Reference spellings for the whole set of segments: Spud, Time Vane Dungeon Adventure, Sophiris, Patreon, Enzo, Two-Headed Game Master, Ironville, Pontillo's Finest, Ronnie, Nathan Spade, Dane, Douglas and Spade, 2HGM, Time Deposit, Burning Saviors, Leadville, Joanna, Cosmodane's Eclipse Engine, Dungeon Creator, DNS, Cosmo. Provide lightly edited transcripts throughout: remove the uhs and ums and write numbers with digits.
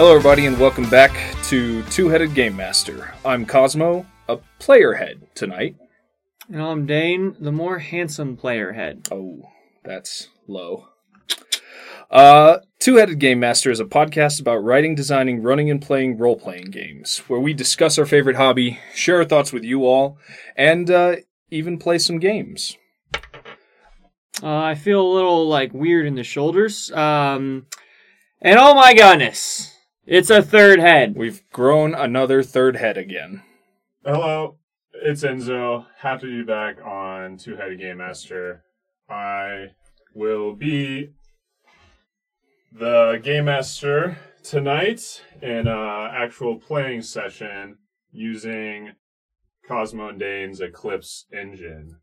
Hello everybody and welcome back to Two-Headed Game Master. I'm Cosmo, a player head tonight. And I'm Dane, the more handsome player head. Oh, that's low. Two-Headed Game Master is a podcast about writing, designing, running, and playing role-playing games, where we discuss our favorite hobby, share our thoughts with you all, and even play some games. I feel a little, weird in the shoulders. And oh my goodness, it's a third head. We've grown another third head again. Hello, it's Enzo. Happy to be back on Two-Headed Game Master. I will be the Game Master tonight in an actual playing session using Cosmodane's Eclipse Engine,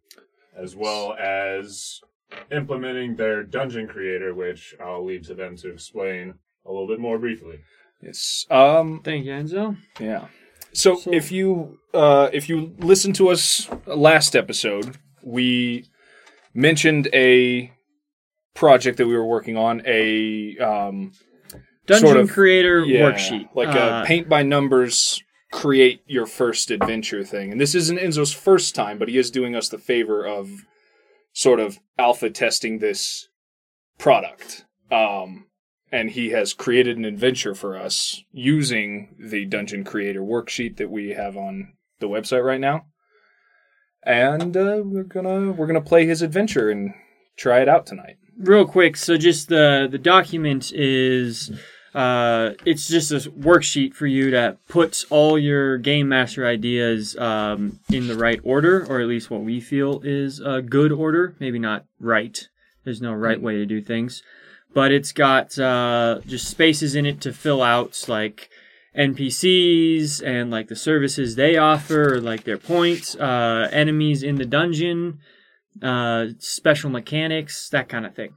as well as implementing their Dungeon Creator, which I'll leave to them to explain a little bit more briefly. Yes. Thank you, Enzo. Yeah. So if you listened to us last episode, we mentioned a project that we were working on, a Dungeon Creator worksheet. Like a paint-by-numbers, create your first adventure thing. And this isn't Enzo's first time, but he is doing us the favor of sort of alpha testing this product. And he has created an adventure for us using the Dungeon Creator worksheet that we have on the website right now. And we're gonna play his adventure and try it out tonight. Real quick, so just the document is it's just a worksheet for you that puts all your Game Master ideas in the right order, or at least what we feel is a good order. Maybe not right. There's no right way to do things. But it's got just spaces in it to fill out like NPCs and like the services they offer, or, like their points, enemies in the dungeon, special mechanics, that kind of thing.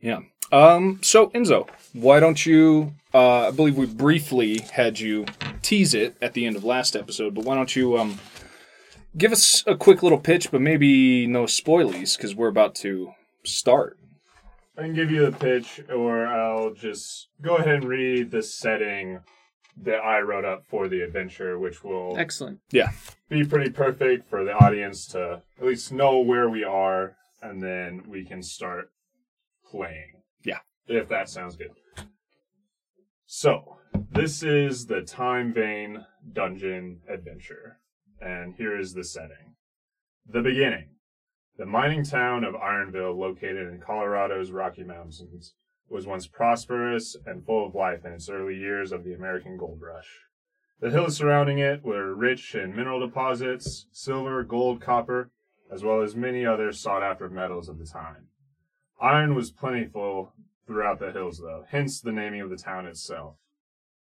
Yeah. So, Enzo, why don't you, I believe we briefly had you tease it at the end of last episode, but why don't you give us a quick little pitch, but maybe no spoilies, because we're about to start. I can give you the pitch, or I'll just go ahead and read the setting that I wrote up for the adventure, which will excellent. Yeah. Be pretty perfect for the audience to at least know where we are, and then we can start playing. Yeah. If that sounds good. So, this is the Time Vane Dungeon Adventure, and here is the setting. The beginning. The mining town of Ironville, located in Colorado's Rocky Mountains, was once prosperous and full of life in its early years of the American gold rush. The hills surrounding it were rich in mineral deposits, silver, gold, copper, as well as many other sought-after metals of the time. Iron was plentiful throughout the hills, though, hence the naming of the town itself.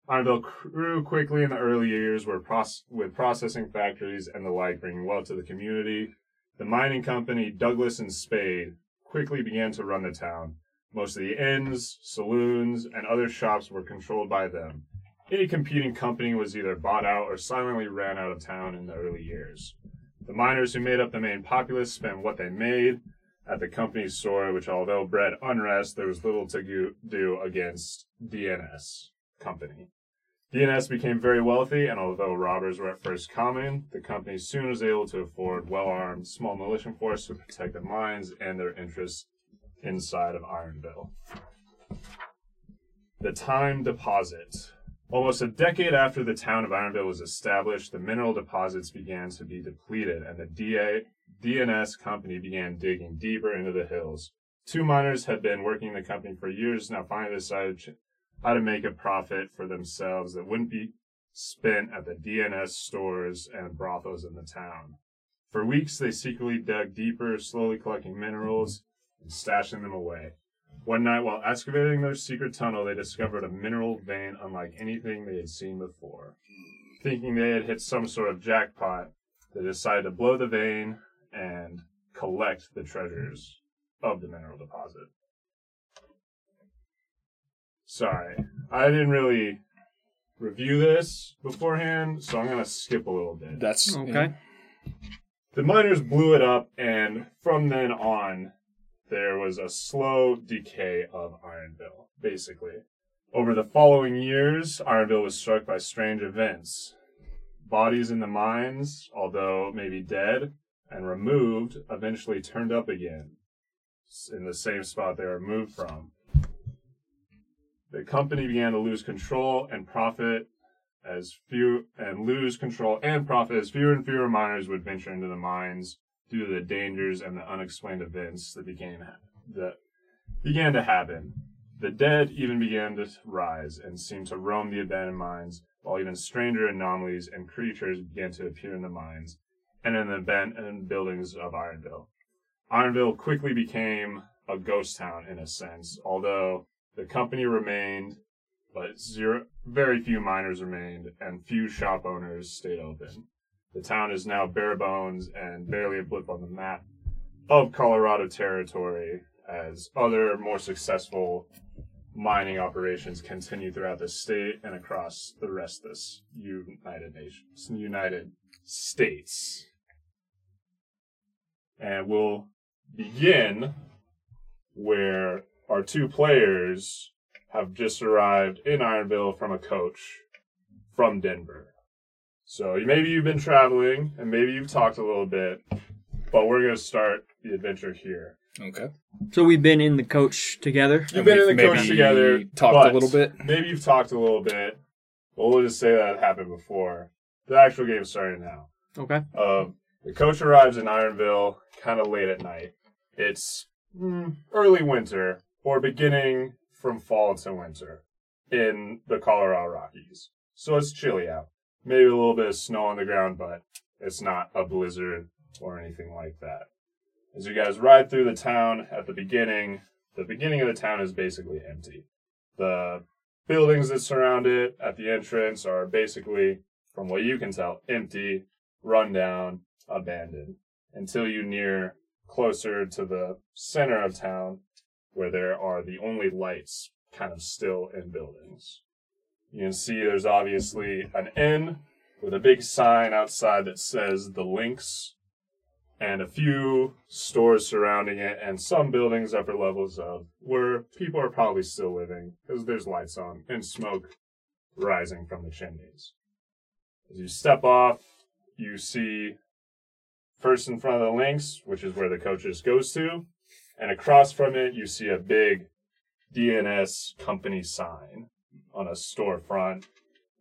Ironville grew quickly in the early years with processing factories and the like bringing wealth to the community. The mining company Douglas and Spade quickly began to run the town. Most of the inns, saloons, and other shops were controlled by them. Any competing company was either bought out or silently ran out of town in the early years. The miners who made up the main populace spent what they made at the company's store, which although bred unrest, there was little to do against DNS company. DNS became very wealthy, and although robbers were at first common, the company soon was able to afford well-armed small militia force to protect the mines and their interests inside of Ironville. The Time Deposit. Almost a decade after the town of Ironville was established, the mineral deposits began to be depleted, and the DNS company began digging deeper into the hills. Two miners had been working in the company for years, now finally decided how to make a profit for themselves that wouldn't be spent at the DNS stores and brothels in the town. For weeks, they secretly dug deeper, slowly collecting minerals and stashing them away. One night, while excavating their secret tunnel, they discovered a mineral vein unlike anything they had seen before. Thinking they had hit some sort of jackpot, they decided to blow the vein and collect the treasures of the mineral deposit. Sorry, I didn't really review this beforehand, so I'm going to skip a little bit. That's okay. The miners blew it up, and from then on, there was a slow decay of Ironville, basically. Over the following years, Ironville was struck by strange events. Bodies in the mines, although maybe dead, and removed, eventually turned up again, in the same spot they were moved from. The company began to lose control and profit as fewer and fewer miners would venture into the mines due to the dangers and the unexplained events that began to happen. The dead even began to rise and seemed to roam the abandoned mines, while even stranger anomalies and creatures began to appear in the mines and in the abandoned buildings of Ironville. Ironville quickly became a ghost town in a sense, although the company remained, but very few miners remained, and few shop owners stayed open. The town is now bare bones and barely a blip on the map of Colorado territory, as other more successful mining operations continue throughout the state and across the rest of the United States. And we'll begin where our two players have just arrived in Ironville from a coach from Denver. So maybe you've been traveling, and maybe you've talked a little bit, but we're going to start the adventure here. Okay. So we've been in the coach together? You've been in the coach together. Talked a little bit? Maybe you've talked a little bit. But we'll just say that happened before. The actual game's starting now. Okay. The coach arrives in Ironville kind of late at night. It's early winter, or beginning from fall to winter in the Colorado Rockies. So it's chilly out. Maybe a little bit of snow on the ground, but it's not a blizzard or anything like that. As you guys ride through the town at the beginning of the town is basically empty. The buildings that surround it at the entrance are basically, from what you can tell, empty, run down, abandoned, until you near closer to the center of town where there are the only lights kind of still in buildings. You can see there's obviously an inn with a big sign outside that says The Lynx, and a few stores surrounding it, and some buildings upper levels of where people are probably still living, because there's lights on and smoke rising from the chimneys. As you step off, you see first in front of the Lynx, which is where the coach just goes to, and across from it, you see a big DNS company sign on a storefront.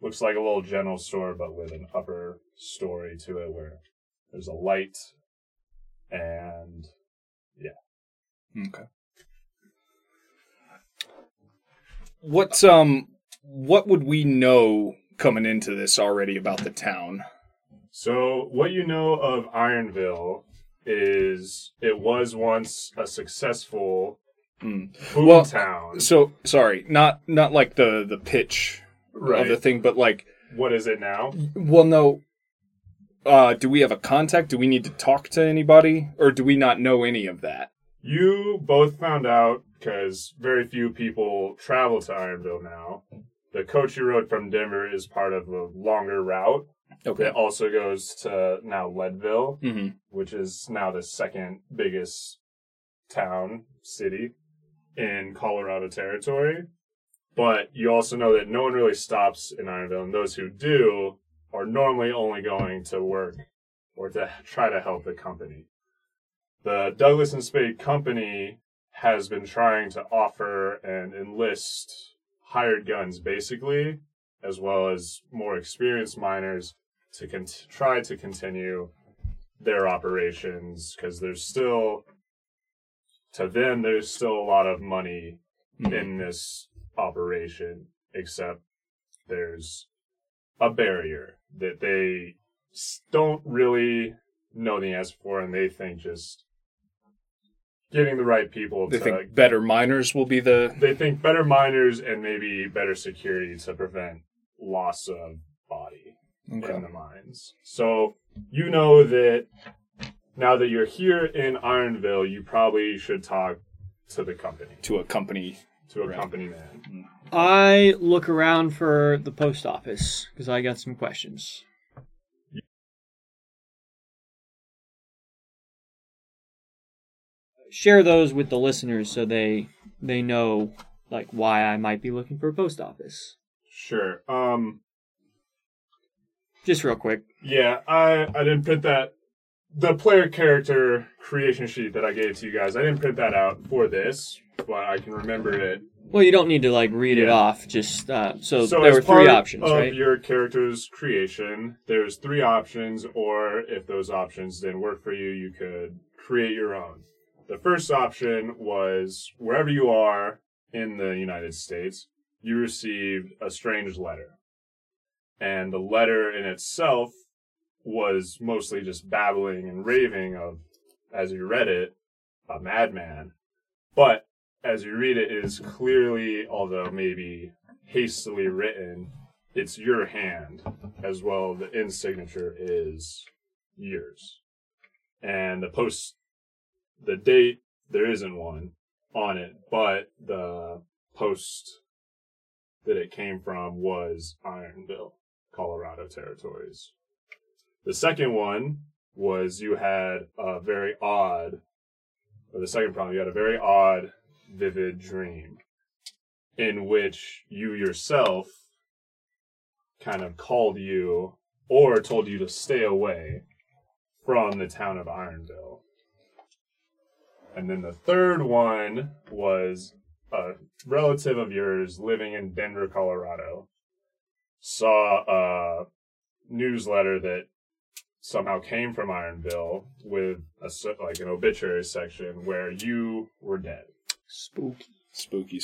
Looks like a little general store, but with an upper story to it where there's a light. And, yeah. Okay. What would we know coming into this already about the town? So, what you know of Ironville is it was once a successful boom town. So, sorry, not like the pitch right. of the thing, but like... What is it now? Well, no... do we have a contact? Do we need to talk to anybody? Or do we not know any of that? You both found out, because very few people travel to Ironville now. The coach you rode from Denver is part of a longer route. Okay. It also goes to now Leadville, which is now the second biggest town, city, in Colorado territory. But you also know that no one really stops in Ironville, and those who do... are normally only going to work or to try to help the company. The Douglas and Spade company has been trying to offer and enlist hired guns, basically, as well as more experienced miners to try to continue their operations, because there's still a lot of money in this operation, except there's a barrier that they don't really know the answer for, and they think just getting the right people to... They think better miners will be the... They think better miners and maybe better security to prevent loss of body in the mines. So you know that now that you're here in Ironville, you probably should talk to the company. To a company man. I look around for the post office, because I got some questions. Share those with the listeners so they know like why I might be looking for a post office. Sure. Just real quick. Yeah, I didn't print that. The player character creation sheet that I gave to you guys, I didn't print that out for this, but I can remember it. Well, you don't need to, like, read it off. Just so there were three options, right? So as part of your character's creation, there's three options, or if those options didn't work for you, you could create your own. The first option was wherever you are in the United States, you received a strange letter. And the letter in itself was mostly just babbling and raving of, as you read it, a madman. But as you read it, it is clearly, although maybe hastily written, it's your hand as well. The in signature is yours, and the date, there isn't one on it, but the post that it came from was Ironville, Colorado territories. The second one was the second problem, you had a very odd, vivid dream in which you yourself kind of called you or told you to stay away from the town of Ironville. And then the third one was a relative of yours living in Denver, Colorado, saw a newsletter that somehow came from Ironville with an obituary section where you were dead. Spooky.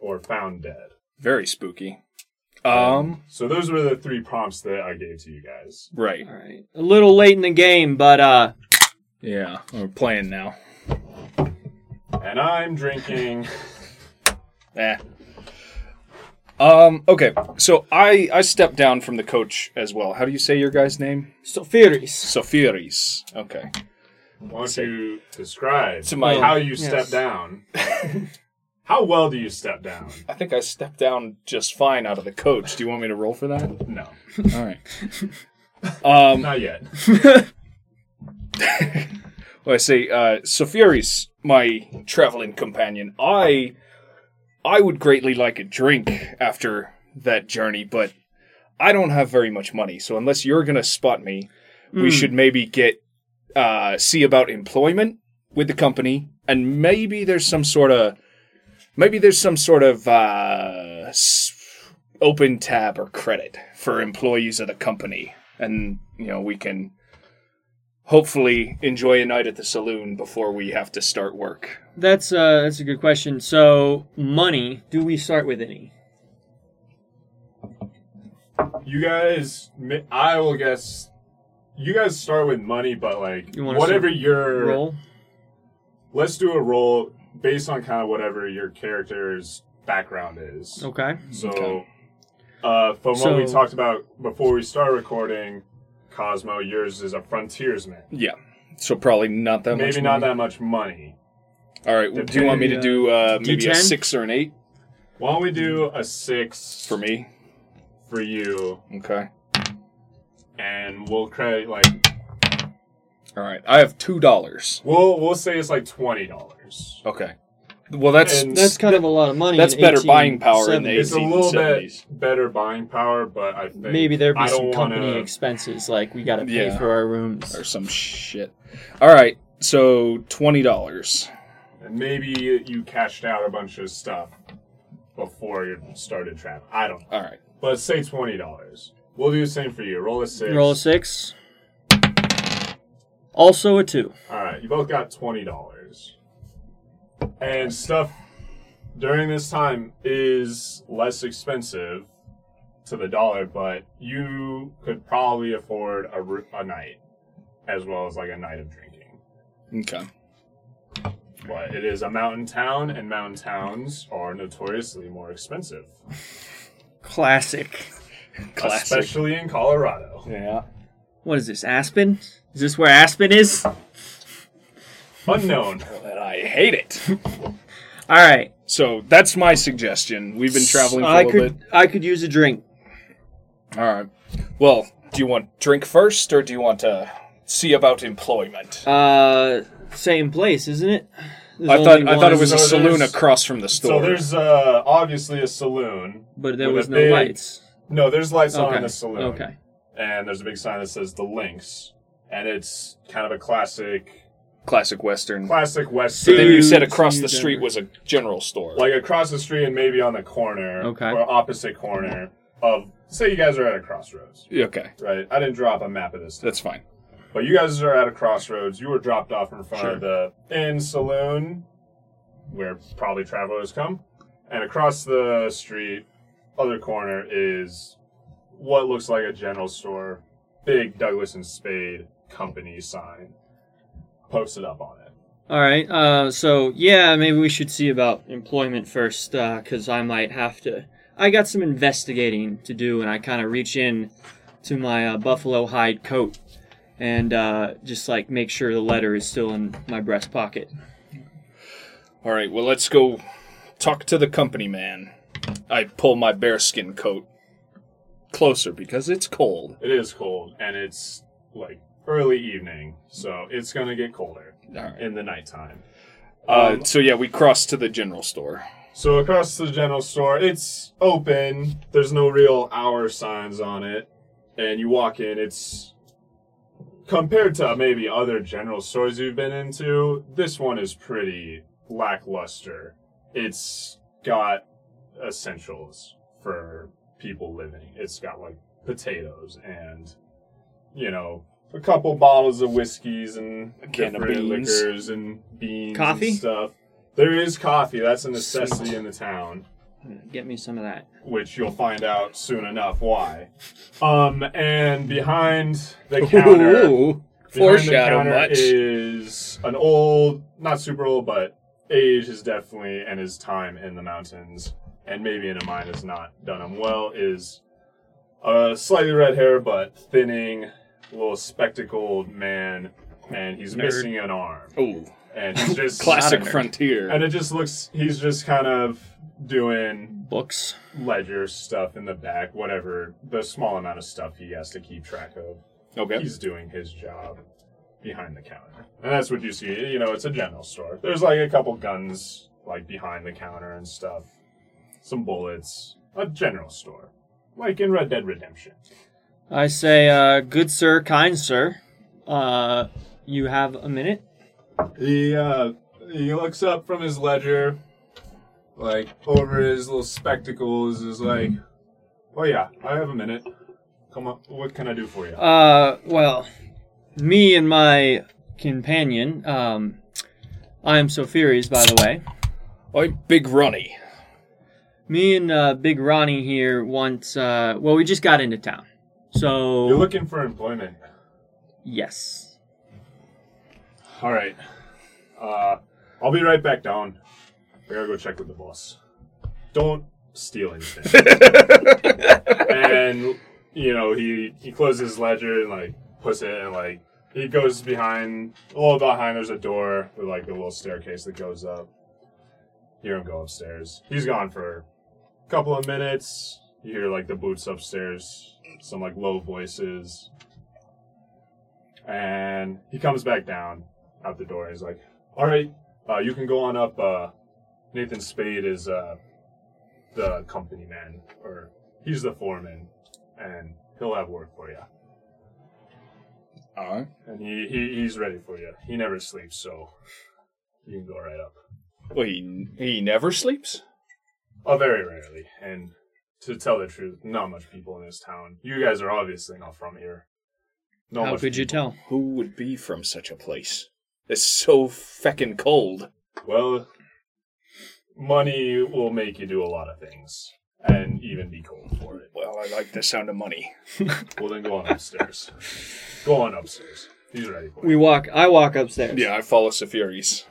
Or found dead. Very spooky. So those were the three prompts that I gave to you guys. Right. All right. A little late in the game, but yeah, we're playing now. And I'm drinking. Okay, so I stepped down from the coach as well. How do you say your guy's name? Sophiris. Okay. Why don't you describe how you step down? How well do you step down? I think I stepped down just fine out of the coach. Do you want me to roll for that? No. All right. Not yet. Well, I say, Sophiris, my traveling companion, I would greatly like a drink after that journey, but I don't have very much money. So unless you're going to spot me, we should maybe see about employment with the company. And maybe there's some sort of open tab or credit for employees of the company. And, we can hopefully enjoy a night at the saloon before we have to start work. That's a good question. So, money, do we start with any? You guys, I will guess, you guys start with money, but roll? Let's do a roll based on kind of whatever your character's background is. Okay. So, what we talked about before we start recording, Cosmo, yours is a frontiersman. Yeah. So probably not that much money. Maybe not that much money. All right. Do you want me to do maybe a 6 or an 8? Why don't we do a 6? For me? For you. Okay. And we'll credit, All right. I have $2. We'll say it's $20. Okay. Well, that's kind of a lot of money. That's better buying power in the 1870s. It's a little bit better buying power, but I think maybe there'd be some company expenses, like we got to pay for our rooms or some shit. All right, so $20, and maybe you cashed out a bunch of stuff before you started traveling. I don't know. All right, but say $20. We'll do the same for you. Roll a 6. Also a 2. All right, you both got $20. And stuff during this time is less expensive to the dollar, but you could probably afford a night as well as a night of drinking. Okay. But it is a mountain town, and mountain towns are notoriously more expensive. Classic. Especially in Colorado. Yeah. What is this, Aspen? Is this where Aspen is? Unknown. And I hate it. All right. So that's my suggestion. We've been traveling for a little bit. I could use a drink. All right. Well, do you want drink first, or do you want to see about employment? Same place, isn't it? I thought it was a saloon across from the store. So there's obviously a saloon. But there was no lights. No, there's lights on in the saloon. Okay. And there's a big sign that says The Lynx. And it's kind of a classic Western. So then you said across the street was a general store. Like across the street and maybe on the corner. Okay. Or opposite corner of... Say you guys are at a crossroads. Okay. Right? I didn't draw up a map of this time. That's fine. But you guys are at a crossroads. You were dropped off in front of the inn saloon, where probably travelers come. And across the street, other corner, is what looks like a general store. Big Douglas and Spade company sign. Posted up on it. All right. Maybe we should see about employment first, because I might have to. I got some investigating to do, and I kind of reach in to my buffalo hide coat. And just, like, make sure the letter is still in my breast pocket. All right, well, let's go talk to the company man. I pull my bearskin coat closer because it's cold. It is cold, and it's, like, early evening, so it's going to get colder in the nighttime. We cross to the general store. So across the general store, it's open. There's no real hour signs on it. And you walk in, it's... Compared to maybe other general stores you've been into, this one is pretty lackluster. It's got essentials for people living. It's got, like, potatoes and, you know, a couple bottles of whiskeys and a can of liquors and beans and stuff. There is coffee. That's a necessity in the town. Get me some of that. Which you'll find out soon enough why. And behind the counter, is an old, not super old, but age is definitely, and his time in the mountains, and maybe in a mine has not done him well, is a slightly red hair, but thinning, little spectacled man, and he's missing an arm. Ooh. And he's just classic frontier. And it just looks, he's just kind of doing books, ledger stuff in the back, whatever the small amount of stuff he has to keep track of. Okay. He's doing his job behind the counter. And that's what you see. You know, it's a general store. There's like a couple guns like behind the counter and stuff. Some bullets. A general store. Like in Red Dead Redemption. I say, good sir, kind sir. You have a minute? He looks up from his ledger, like, over his little spectacles, is like, oh yeah, I have a minute. Come on, what can I do for you? Me and my companion, I am Sophiris, by the way. I'm Big Ronnie. Me and Big Ronnie here once, we just got into town, so... You're looking for employment. Yes. All right. I'll be right back down. I gotta go check with the boss. Don't steal anything. And, you know, he closes his ledger and, like, puts it in, like, he goes behind, a little behind, there's a door with, like, a little staircase that goes up. Hear him go upstairs. He's gone for a couple of minutes. You hear, like, the boots upstairs, some, like, low voices. And he comes back down. Out the door, he's like, all right, you can go on up. Nathan Spade is the company man, or he's the foreman, and he'll have work for you. All right. And he's ready for you. He never sleeps, so you can go right up. Well, he never sleeps? Oh, very rarely, and to tell the truth, not much people in this town. You guys are obviously not from here. How could you tell? Who would be from such a place? It's so feckin' cold. Well, money will make you do a lot of things, and even be cold for it. Well, I like the sound of money. Well, then go on upstairs. Go on upstairs. He's ready for it. I walk upstairs. Yeah, I follow Sophiris.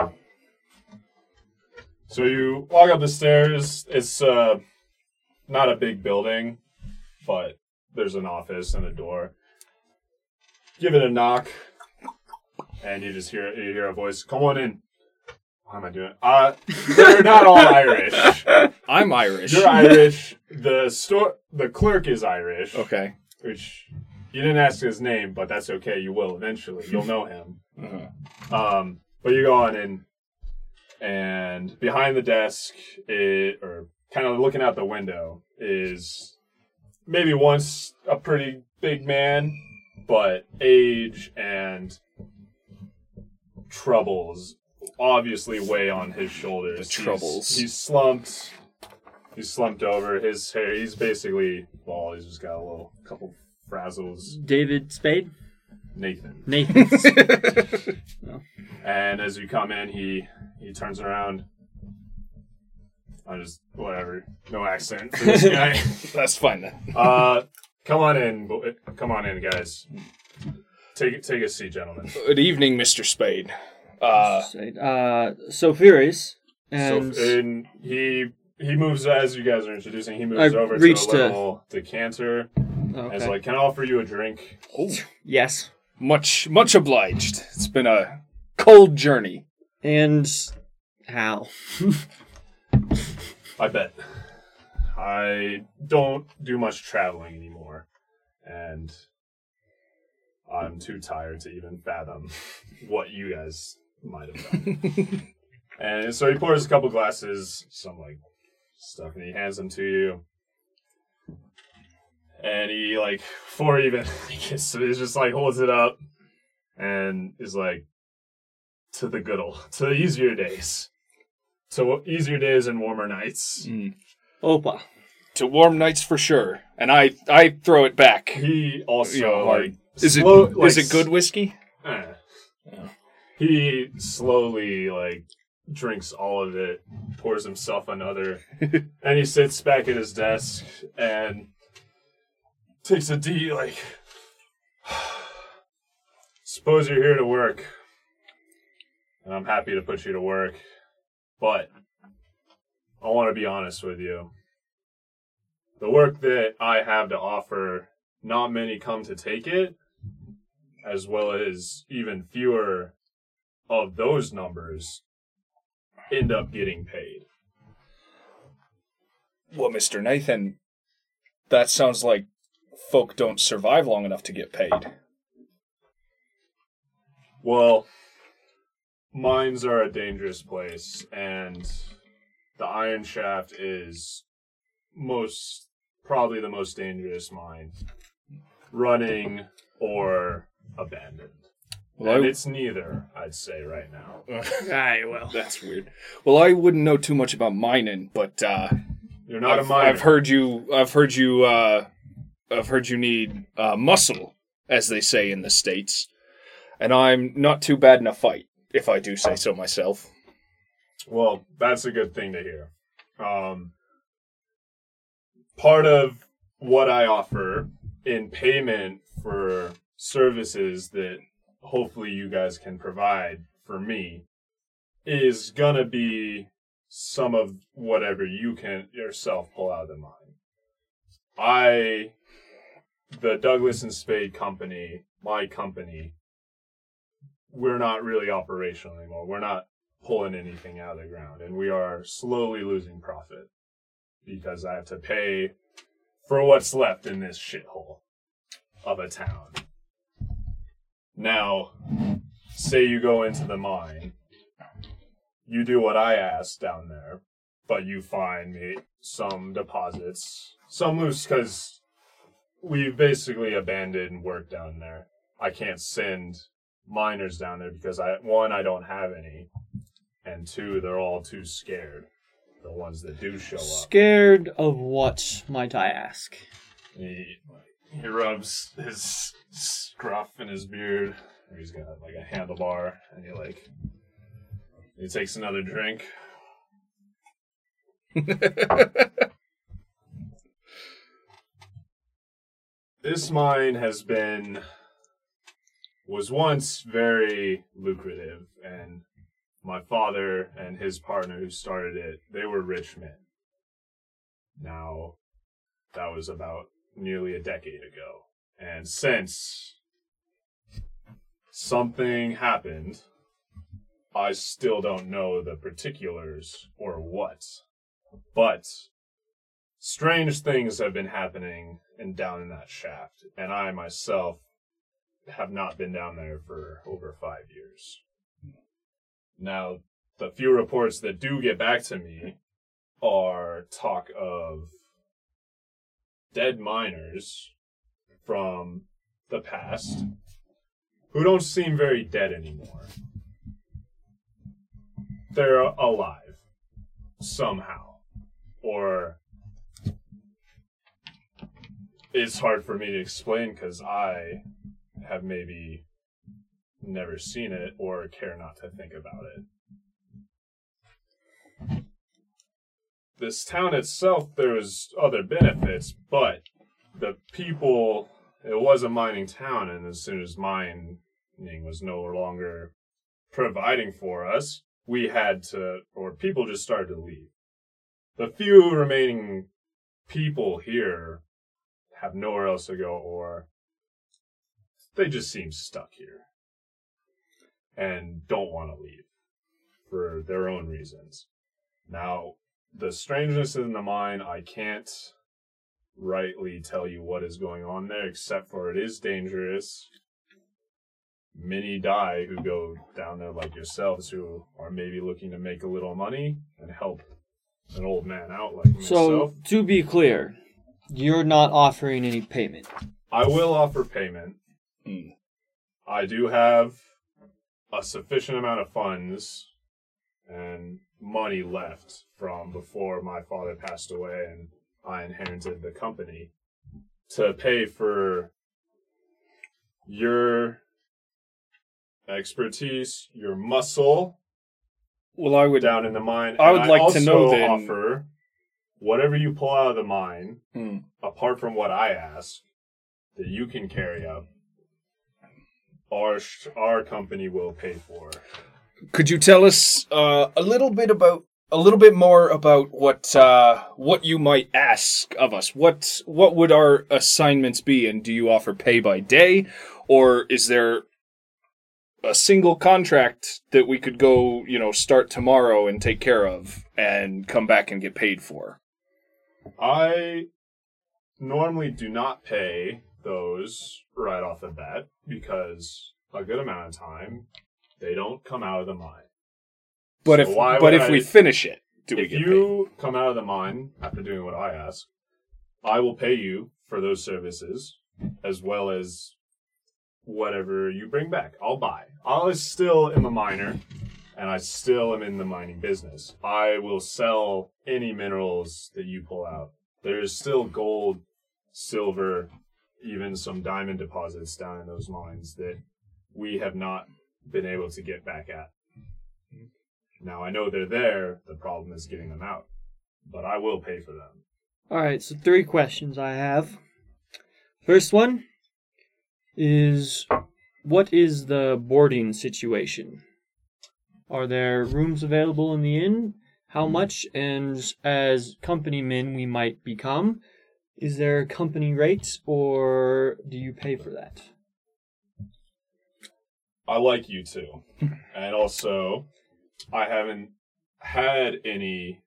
So you walk up the stairs. It's not a big building, but there's an office and a door. Give it a knock. And you just hear a voice, come on in. Why am I doing it? They're not all Irish. I'm Irish. You're Irish. The clerk is Irish. Okay. Which, you didn't ask his name, but that's okay. You will eventually. You'll know him. Uh-huh. But you go on in. And behind the desk, or kind of looking out the window, is maybe once a pretty big man, but age and troubles obviously weigh on his shoulders. The troubles. He's slumped. He's slumped over. His hair, he's basically bald. He's just got a little couple frazzles. David Spade? Nathan. No. And as you come in, he turns around. I just, whatever. No accent for this guy. That's fine then. Come on in, guys. Take a seat, gentlemen. Good evening, Mr. Spade. Sophiris. And he moves, as you guys are introducing, he moves over to a little decanter. Okay. It's like, can I offer you a drink? Oh. Yes. Much obliged. It's been a cold journey. And how? I bet. I don't do much traveling anymore. And I'm too tired to even fathom what you guys might have done. And so he pours a couple glasses, some like stuff, and he hands them to you. And he, like, before even, I guess, it's just, like, holds it up and is like, to the good old, to the easier days. To easier days and warmer nights. Mm. Opa. To warm nights for sure. And I throw it back. He also, you know, like, is it good whiskey? Yeah. He slowly, like, drinks all of it, pours himself another, and he sits back at his desk and takes a deep, like, suppose you're here to work, and I'm happy to put you to work, but I want to be honest with you. The work that I have to offer, not many come to take it, as well as even fewer of those numbers end up getting paid. Well, Mr. Nathan, that sounds like folk don't survive long enough to get paid. Well, mines are a dangerous place, and the Iron Shaft is probably the most dangerous mine, running or abandoned. Well, and it's neither, I'd say, right now. Aye, well. That's weird. Well, I wouldn't know too much about mining, but you're not a miner. I've heard you need muscle, as they say in the States. And I'm not too bad in a fight, if I do say so myself. Well, that's a good thing to hear. Part of what I offer in payment for services that hopefully you guys can provide for me is going to be some of whatever you can yourself pull out of the mine. The Douglas and Spade company, my company, we're not really operational anymore. We're not pulling anything out of the ground, and we are slowly losing profit because I have to pay for what's left in this shithole of a town. Now, say you go into the mine, you do what I asked down there, but you find me some deposits, some loose because we've basically abandoned work down there. I can't send miners down there because, I don't have any, and two, they're all too scared, the ones that do show up. Scared of what, might I ask? He rubs his scruff in his beard, or he's got, like, a handlebar, and he takes another drink. This mine was once very lucrative, and my father and his partner who started it, they were rich men. Now, that was about nearly a decade ago. And since something happened, I still don't know the particulars or what, but strange things have been happening and down in that shaft, and I myself have not been down there for over 5 years. Now, The few reports that do get back to me are talk of dead miners from the past who don't seem very dead anymore. They're alive somehow, or it's hard for me to explain because I have maybe never seen it or care not to think about it. This town itself, there's other benefits, but the people, it was a mining town, and as soon as mining was no longer providing for us, we had to, or people just started to leave. The few remaining people here have nowhere else to go, or they just seem stuck here and don't want to leave for their own reasons. Now, the strangeness in the mine, I can't rightly tell you what is going on there, except for it is dangerous. Many die who go down there like yourselves, who are maybe looking to make a little money and help an old man out like myself. So, to be clear, you're not offering any payment. I will offer payment. Mm. I do have a sufficient amount of funds and money left from before my father passed away and I inherited the company to pay for your expertise, your muscle. Well, I would down in the mine. I would like to know then. Offer whatever you pull out of the mine, apart from what I ask, that you can carry up. Our company will pay for. Could you tell us a little bit more about what you might ask of us? What would our assignments be, and do you offer pay by day, or is there a single contract that we could go, start tomorrow and take care of and come back and get paid for? I normally do not pay those right off the bat, because a good amount of time they don't come out of the mine. But if we finish it, do we get paid? If you come out of the mine after doing what I ask, I will pay you for those services as well as whatever you bring back. I'll buy. I still am a miner, and I still am in the mining business. I will sell any minerals that you pull out. There is still gold, silver, even some diamond deposits down in those mines that we have not been able to get back at. Now, I know they're there. The problem is getting them out. But I will pay for them. All right, so 3 questions I have. First one is, what is the boarding situation? Are there rooms available in the inn? How much? And as company men we might become, is there a company rate, or do you pay for that? I like you too. And also, I haven't had any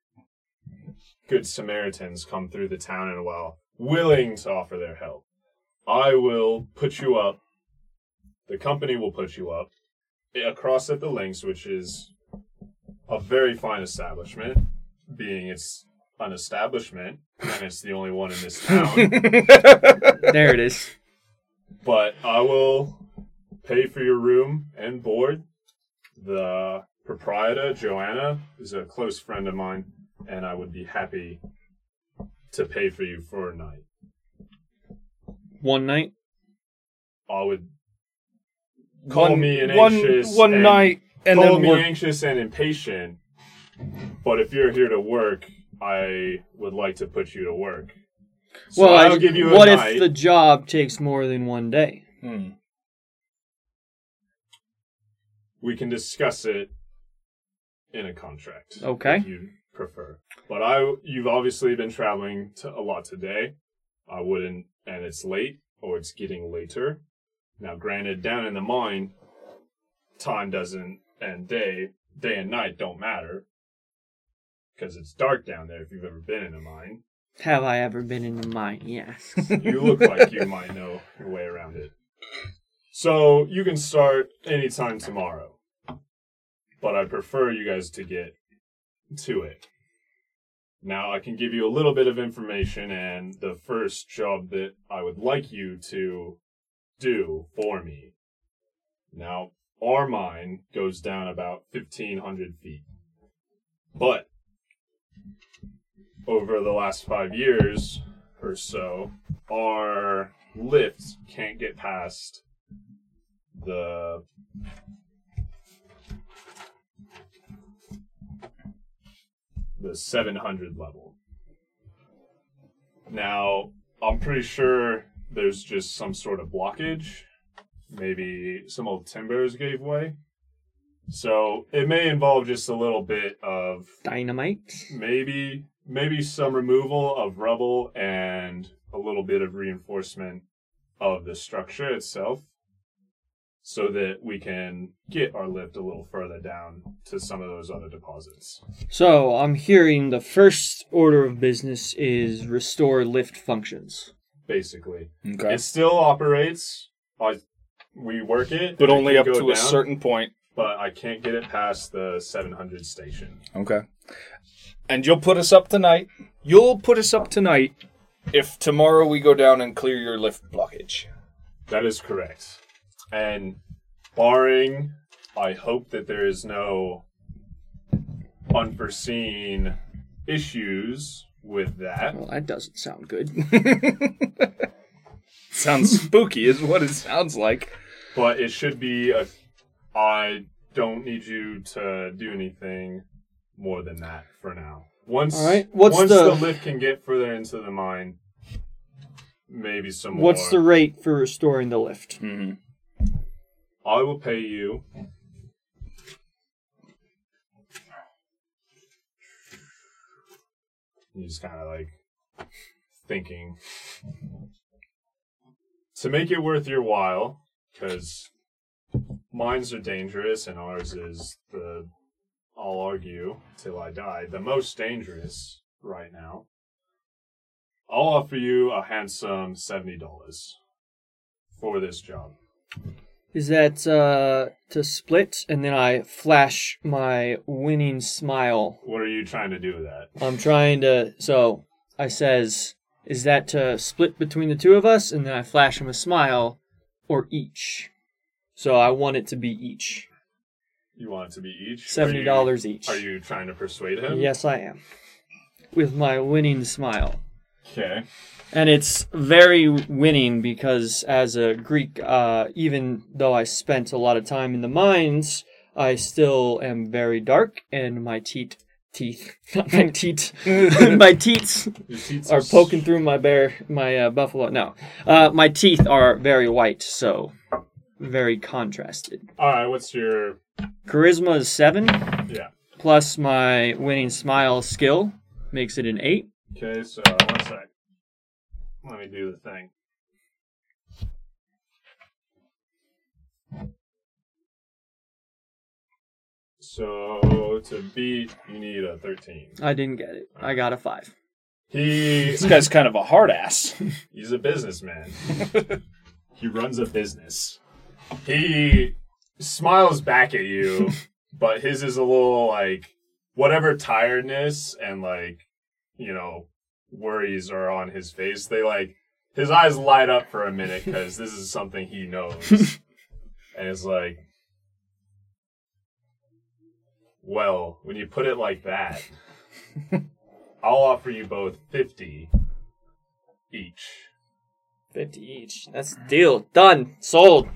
good Samaritans come through the town in a while willing to offer their help. I will put you up. The company will put you up across at the Links, which is a very fine establishment, being it's an establishment, and it's the only one in this town. There it is. But I will pay for your room and board. The proprietor, Joanna, is a close friend of mine, and I would be happy to pay for you for a night. One night? I would call me an anxious... One night, and then... Call me anxious and impatient, but if you're here to work, I would like to put you to work. So well, I'll give you a night. What if the job takes more than one day? Hmm. We can discuss it in a contract. Okay. If you prefer. But you've obviously been traveling a lot today. I wouldn't, and it's late, or it's getting later. Now, granted, down in the mine, time doesn't, and day and night don't matter. Because it's dark down there if you've ever been in a mine. Have I ever been in a mine? Yes. You look like you might know your way around it. So you can start anytime tomorrow. but I prefer you guys to get to it. Now, I can give you a little bit of information, and the first job that I would like you to do for me. Now, our mine goes down about 1,500 feet, but over the last 5 years or so, our lift can't get past the the 700 level. Now, I'm pretty sure there's just some sort of blockage. Maybe some old timbers gave way. So it may involve just a little bit of dynamite. Maybe some removal of rubble and a little bit of reinforcement of the structure itself, so that we can get our lift a little further down to some of those other deposits. So I'm hearing the first order of business is restore lift functions. Basically. Okay. It still operates. We work it. But only up to a certain point. But I can't get it past the 700 station. Okay. And you'll put us up tonight. You'll put us up tonight if tomorrow we go down and clear your lift blockage. That is correct. And barring, I hope that there is no unforeseen issues with that. Well, that doesn't sound good. Sounds spooky is what it sounds like. But it should be a... I don't need you to do anything more than that for now. Once the lift can get further into the mine, maybe some more. What's the rate for restoring the lift? Mm-hmm. I will pay you. I'm just kind of like thinking. To make it worth your while, because mines are dangerous and ours is the, I'll argue till I die, the most dangerous right now. I'll offer you a handsome $70 for this job. Is that to split? And then I flash my winning smile. What are you trying to do with that? I'm trying to... So I says, is that to split between the two of us? And then I flash him a smile, or each. So I want it to be each. You want it to be each? $70 each. Are you trying to persuade him? Yes, I am. With my winning smile. Okay. And it's very winning because as a Greek, even though I spent a lot of time in the mines, I still am very dark and my teeth are poking through my buffalo. No, my teeth are very white, so very contrasted. All right, what's your... Charisma is 7. Yeah. Plus my winning smile skill makes it an 8. Okay, so one sec. Let me do the thing. So, to beat, you need a 13. I didn't get it. I got a 5. This guy's kind of a hard ass. He's a businessman. He runs a business. He smiles back at you, but his is a little, like, whatever tiredness and, like, you know, worries are on his face. They like his eyes light up for a minute because this is something he knows, and it's like, well, when you put it like that, I'll offer you both 50 each. 50 each. That's the deal. Done. Sold.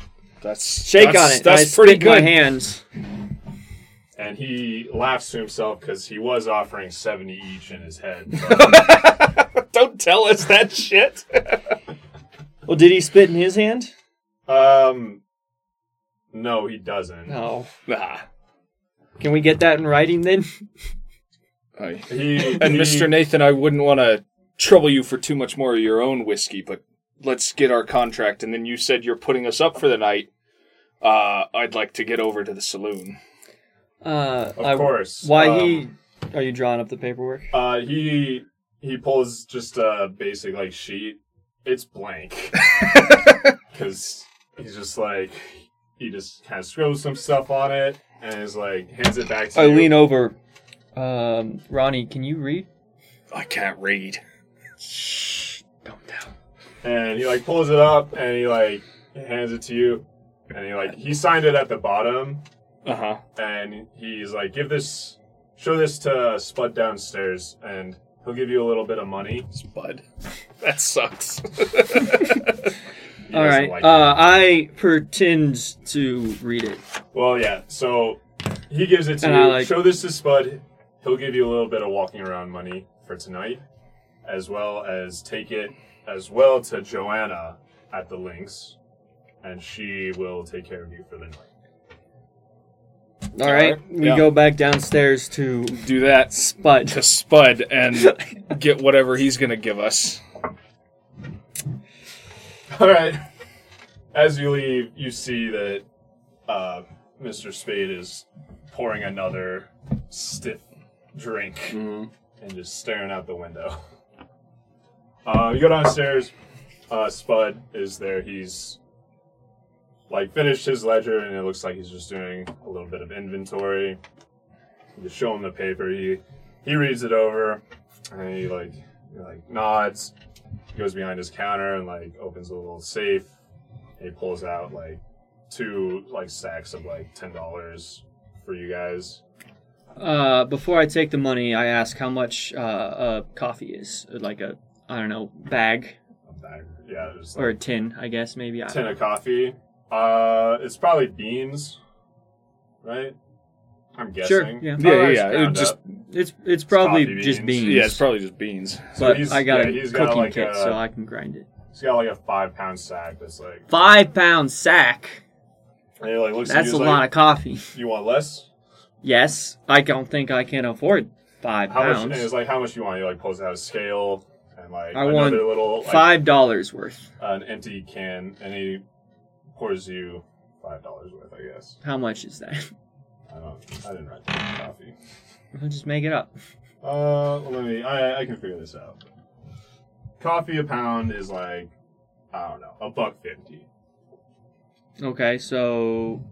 Shake on it. That's pretty good. My hands. And he laughs to himself because he was offering 70 each in his head. Don't tell us that shit. Well, did he spit in his hand? No, he doesn't. No. Nah. Can we get that in writing then? Mr. Nathan, I wouldn't want to trouble you for too much more of your own whiskey, but let's get our contract. And then you said you're putting us up for the night. I'd like to get over to the saloon. Of course. Are you drawing up the paperwork? He pulls just a basic, like, sheet. It's blank. Because he just kind of scribbles some stuff on it. and is like hands it back to you. I lean over. Ronnie, can you read? I can't read. Shh, don't tell. And he like pulls it up and he like hands it to you, and he like he signed it at the bottom. Uh huh. And he's like, give this, show this to Spud downstairs, and he'll give you a little bit of money. Spud, that sucks. All right. Like I pretend to read it. Well, yeah. So he gives it to you. Like, show this to Spud. He'll give you a little bit of walking around money for tonight, as well as take it as well to Joanna at the links, and she will take care of you for the night. All right, we go back downstairs to do that Spud to Spud and get whatever he's gonna give us. All right. As you leave, you see that Mr. Spade is pouring another stiff drink and just staring out the window. You go downstairs. Spud is there. He's like finished his ledger, and it looks like he's just doing a little bit of inventory. You just show him the paper. He reads it over, and he nods. He goes behind his counter and like opens a little safe. And he pulls out like two like stacks of like $10 for you guys. Before I take the money, I ask how much a coffee is, like a bag. A bag, yeah. Like or a tin, I guess maybe. Tin of coffee. It's probably beans, right? I'm guessing. Sure. Yeah. It's probably just beans. Yeah, it's probably just beans. So but I got a cooking like kit, so I can grind it. He's got like a 5-pound sack. That's like 5-pound sack. And he, like, looks that's a lot of coffee. You want less? Yes, I don't think I can afford 5 pounds. Much, and it's like how much you want? You like pulls out a scale and like I want little like, $5 worth. An empty can, and he pours you $5 worth, I guess. How much is that? I didn't write down the coffee. I'll just make it up. I can figure this out. Coffee a pound is like, I don't know, $1.50. Okay, so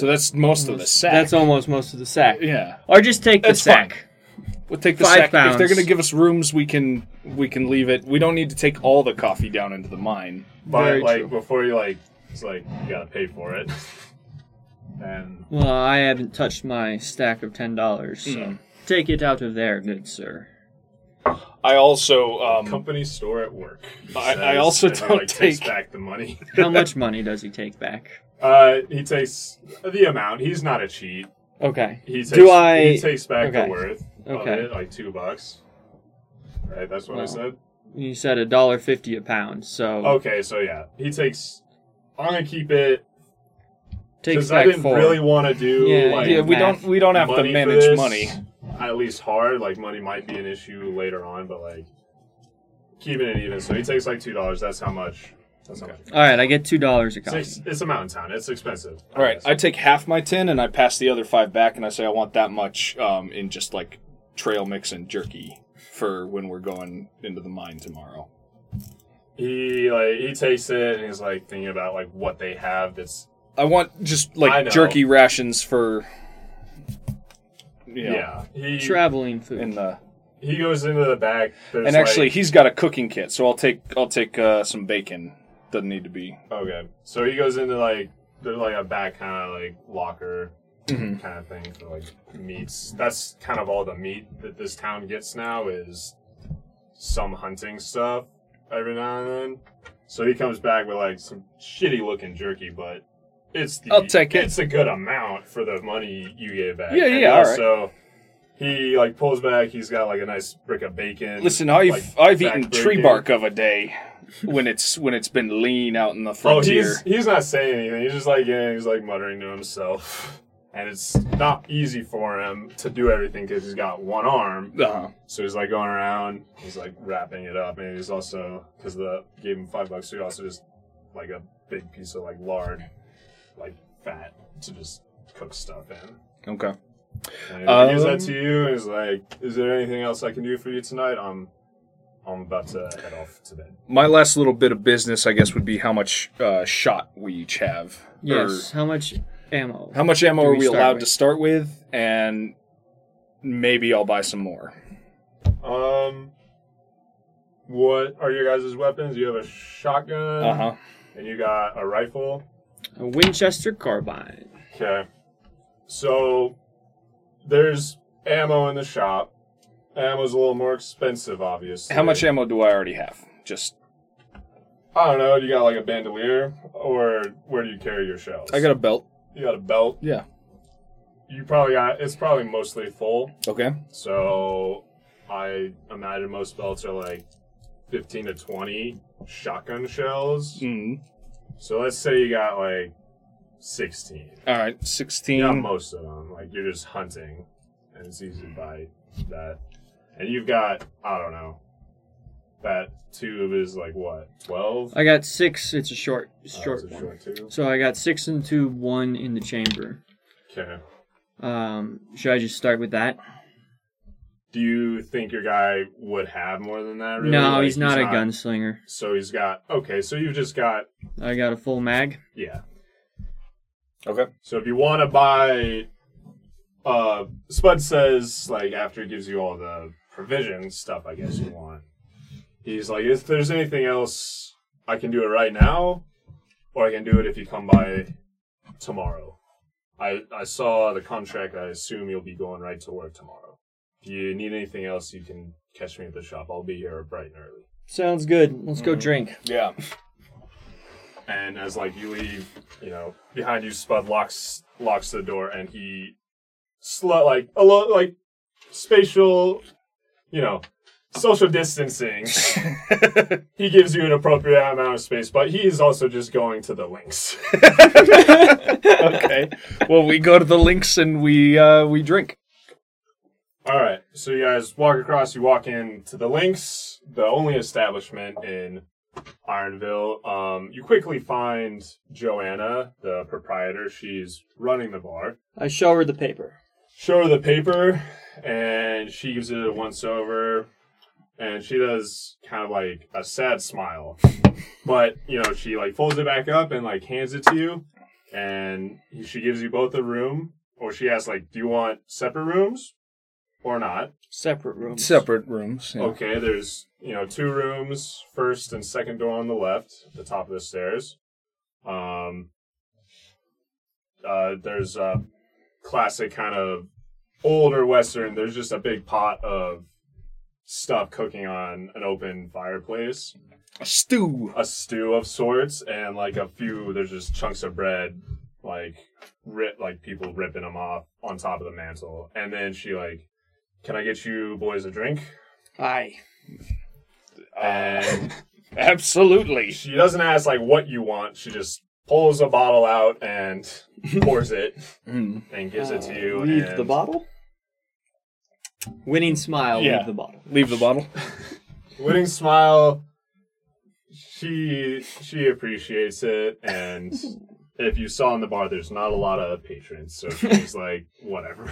that's most of the sack. That's almost most of the sack. Yeah. Or just take the sack. Fine. We'll take the sack. Pounds. If they're going to give us rooms, we can leave it. We don't need to take all the coffee down into the mine. But very like true. Before you like, it's like you gotta pay for it. And well, I haven't touched my stack of $10, so take it out of there, good sir. I also company store at work. I also don't take back the money. How much money does he take back? He takes the amount. He's not a cheat. Okay. He takes back the worth. Okay. It, like $2. Right, that's what I said. You said $1.50 a pound, so okay, so yeah. He takes I'm gonna keep it because I didn't really want to do we don't have to manage this, money. At least hard, like money might be an issue later on, but like keeping it even. So he takes like $2, that's how much. Alright, I get $2 a coffee. It's a mountain town. It's expensive. Alright, I take half my tin and I pass the other 5 back and I say I want that much in just like trail mix and jerky for when we're going into the mine tomorrow. He takes it and he's like thinking about like what they have that's I want just like jerky rations for traveling food in the he goes into the back. And actually like, he's got a cooking kit, so I'll take some bacon. Doesn't need to be. Okay. So he goes into like there's like a back kind of like locker kind of thing for like meats. That's kind of all the meat that this town gets now is some hunting stuff every now and then. So he comes back with like some shitty looking jerky, but it's a good amount for the money you gave back. Yeah, yeah. And also, all right. He like pulls back. He's got like a nice brick of bacon. Listen, I've eaten tree bark of a day when it's been lean out in the frontier. Oh, he's not saying anything. He's just like he's like muttering to himself, and it's not easy for him to do everything because he's got one arm. Uh-huh. So he's like going around. He's like wrapping it up, and he's also because the gave him $5, so he also just like a big piece of like lard, like fat to just cook stuff in. Okay. And he gives that to you and is like, is there anything else I can do for you tonight? I'm about to head off to bed. My last little bit of business, I guess, would be how much shot we each have. Yes, how much ammo. How much ammo are we allowed to start with? And maybe I'll buy some more. What are your guys' weapons? You have a shotgun. Uh-huh. And you got a rifle. A Winchester carbine. Okay. So there's ammo in the shop. Ammo's a little more expensive, obviously. How much ammo do I already have? Just... I don't know. You got like a bandolier? Or where do you carry your shells? I got a belt. You got a belt? Yeah. You probably got... It's probably mostly full. Okay. So I imagine most belts are like 15 to 20 shotgun shells. Mm-hmm. So let's say you got like 16. All right, 16. You got most of them. Like you're just hunting and it's easy to buy that. And you've got, I don't know, that tube is like what, 12? I got 6. It's a short tube. So I got 6 in the tube, 1 in the chamber. Okay. Should I just start with that? Do you think your guy would have more than that? Really? No, like, he's not a gunslinger. So he's got... Okay, so you've just got... I got a full mag? Yeah. Okay. So if you want to buy... Spud says, like, after he gives you all the provision stuff, I guess you want, he's like, if there's anything else, I can do it right now, or I can do it if you come by tomorrow. I saw the contract. I assume you'll be going right to work tomorrow. If you need anything else, you can catch me at the shop. I'll be here bright and early. Sounds good. Let's go drink. Yeah. And as, like, you leave, you know, behind you, Spud locks the door, and he, spatial, you know, social distancing. He gives you an appropriate amount of space, but he is also just going to the links. Okay. Well, we go to the links, and we drink. All right, so you guys walk across, you walk in to the Lynx, the only establishment in Ironville. You quickly find Joanna, the proprietor. She's running the bar. I show her the paper. And she gives it a once-over, and she does kind of like a sad smile. But, you know, she like folds it back up and like hands it to you, and she gives you both a room, or she asks like, do you want separate rooms? Or not. Separate rooms. Yeah. Okay, there's, you know, 2 rooms, first and second door on the left, at the top of the stairs. There's a classic kind of older Western, there's just a big pot of stuff cooking on an open fireplace. A stew of sorts, and like a few, there's just chunks of bread, like people ripping them off on top of the mantle. And then she like, can I get you boys a drink? Aye. And absolutely. She doesn't ask, like, what you want. She just pulls a bottle out and pours it and gives it to you. Leave the bottle? Winning smile, yeah. Leave the bottle. Leave the bottle. Winning smile, she appreciates it. And if you saw in the bar, there's not a lot of patrons. So she's like, whatever.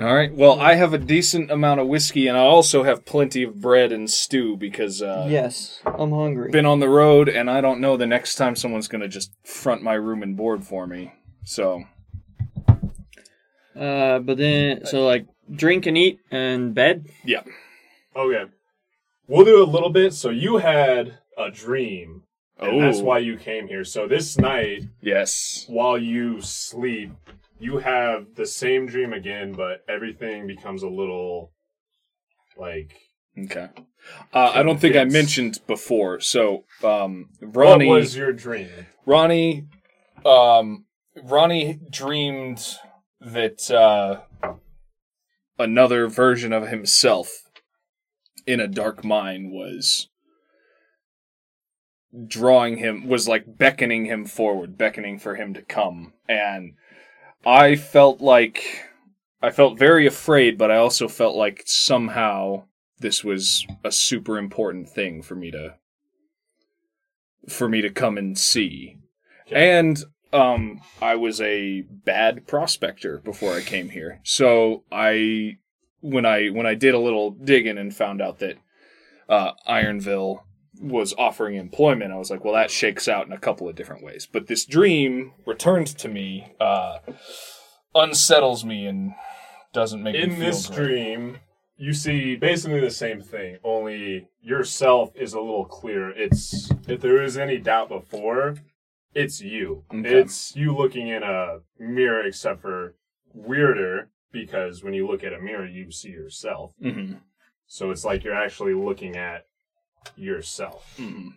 All right. Well, I have a decent amount of whiskey, and I also have plenty of bread and stew because... yes, I'm hungry. Been on the road, and I don't know the next time someone's going to just front my room and board for me. So... but then... So, like, drink and eat and bed? Yeah. Okay. We'll do a little bit. So, you had a dream, and that's why you came here. So, this night... Yes. While you sleep... You have the same dream again, but everything becomes a little, like... Okay. I don't think I mentioned before, so Ronnie... What was your dream? Ronnie dreamed that another version of himself in a dark mine was... beckoning him forward, beckoning for him to come, and... I felt very afraid, but I also felt like somehow this was a super important thing for me to come and see. Okay. And I was a bad prospector before I came here. So when I did a little digging and found out that Ironville was offering employment, I was like, well, that shakes out in a couple of different ways. But this dream returned to me, unsettles me, and doesn't make me feel good. In this dream, you see basically the same thing, only yourself is a little clearer. It's, if there was any doubt before, it's you. Okay. It's you looking in a mirror, except for weirder, because when you look at a mirror, you see yourself. Mm-hmm. So it's like you're actually looking at yourself. Mm-hmm.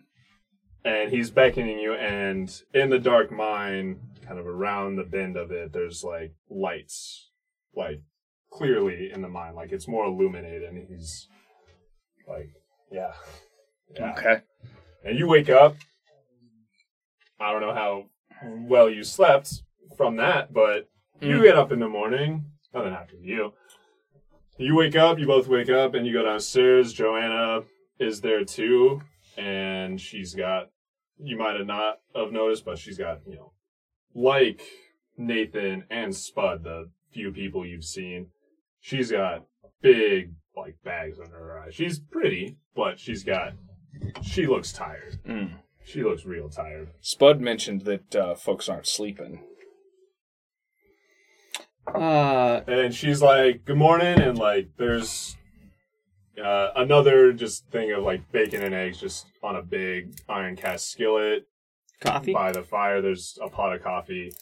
And he's beckoning you, and in the dark mine, kind of around the bend of it, there's like lights, like clearly in the mine, like it's more illuminated, and he's like, yeah. Okay. And you wake up. I don't know how well you slept from that, but you get up in the morning. Nothing happened to you. You wake up, you both wake up, and you go downstairs. Joanna is there too, and she's got, you might have not have noticed, but she's got, you know, like Nathan and Spud, the few people you've seen, she's got big, like, bags under her eyes. She's pretty, but she looks tired. Mm. She looks real tired. Spud mentioned that folks aren't sleeping. And she's like, good morning, and like there's another just thing of like bacon and eggs just on a big iron cast skillet. Coffee? By the fire, there's a pot of coffee,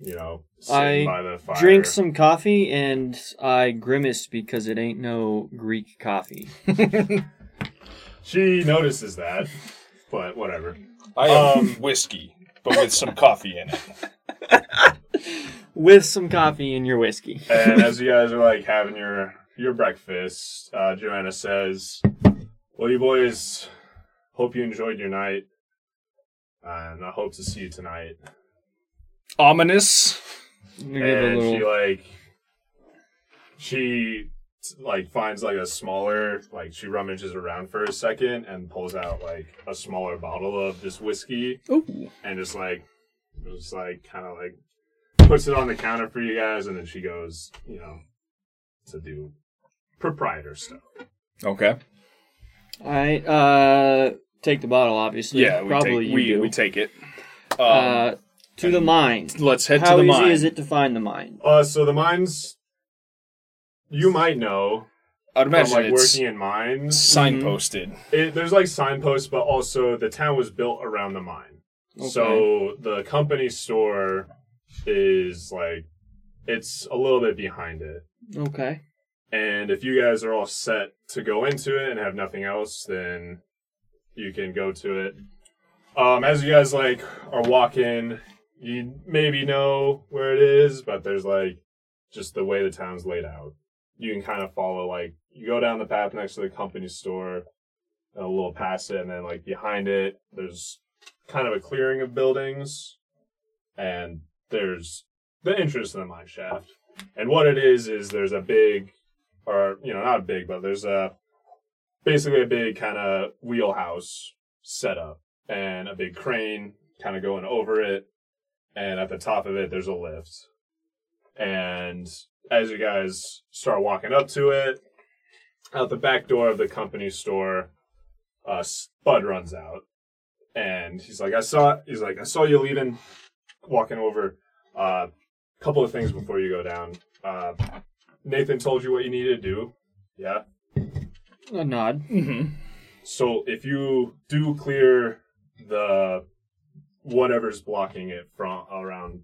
you know, sitting by the fire. I drink some coffee and I grimace because it ain't no Greek coffee. She notices that. But whatever. I have whiskey, but with some coffee in it. With some coffee in your whiskey. And as you guys are like having your breakfast, Joanna says, well, you boys, hope you enjoyed your night. And I hope to see you tonight. Ominous. And she finds like a smaller, like she rummages around for a second and pulls out like a smaller bottle of this whiskey. Ooh. And just kind of puts it on the counter for you guys, and then she goes, you know, to do proprietor stuff. Okay. Alright, take the bottle, obviously. Yeah, we take it. To the mine. Let's head to the mine. How easy is it to find the mine? So the mine's, you might know. I'd imagine from, like, it's working in mines. Signposted. There's like signposts, but also the town was built around the mine. Okay. So the company store is like, it's a little bit behind it. Okay. And if you guys are all set to go into it and have nothing else, then you can go to it. As you guys like are walking, you maybe know where it is, but there's like just the way the town's laid out. You can kind of follow, like, you go down the path next to the company store, a little past it, and then, like, behind it, there's kind of a clearing of buildings, and there's the entrance to the mine shaft. And what it is there's a big, or, you know, not big, but there's basically a big kind of wheelhouse set up, and a big crane kind of going over it, and at the top of it, there's a lift. And as you guys start walking up to it, out the back door of the company store, Spud runs out, and he's like, I saw you leaving, walking over. A couple of things before you go down. Nathan told you what you needed to do. Yeah. A nod. Mm-hmm. So if you do clear the whatever's blocking it from around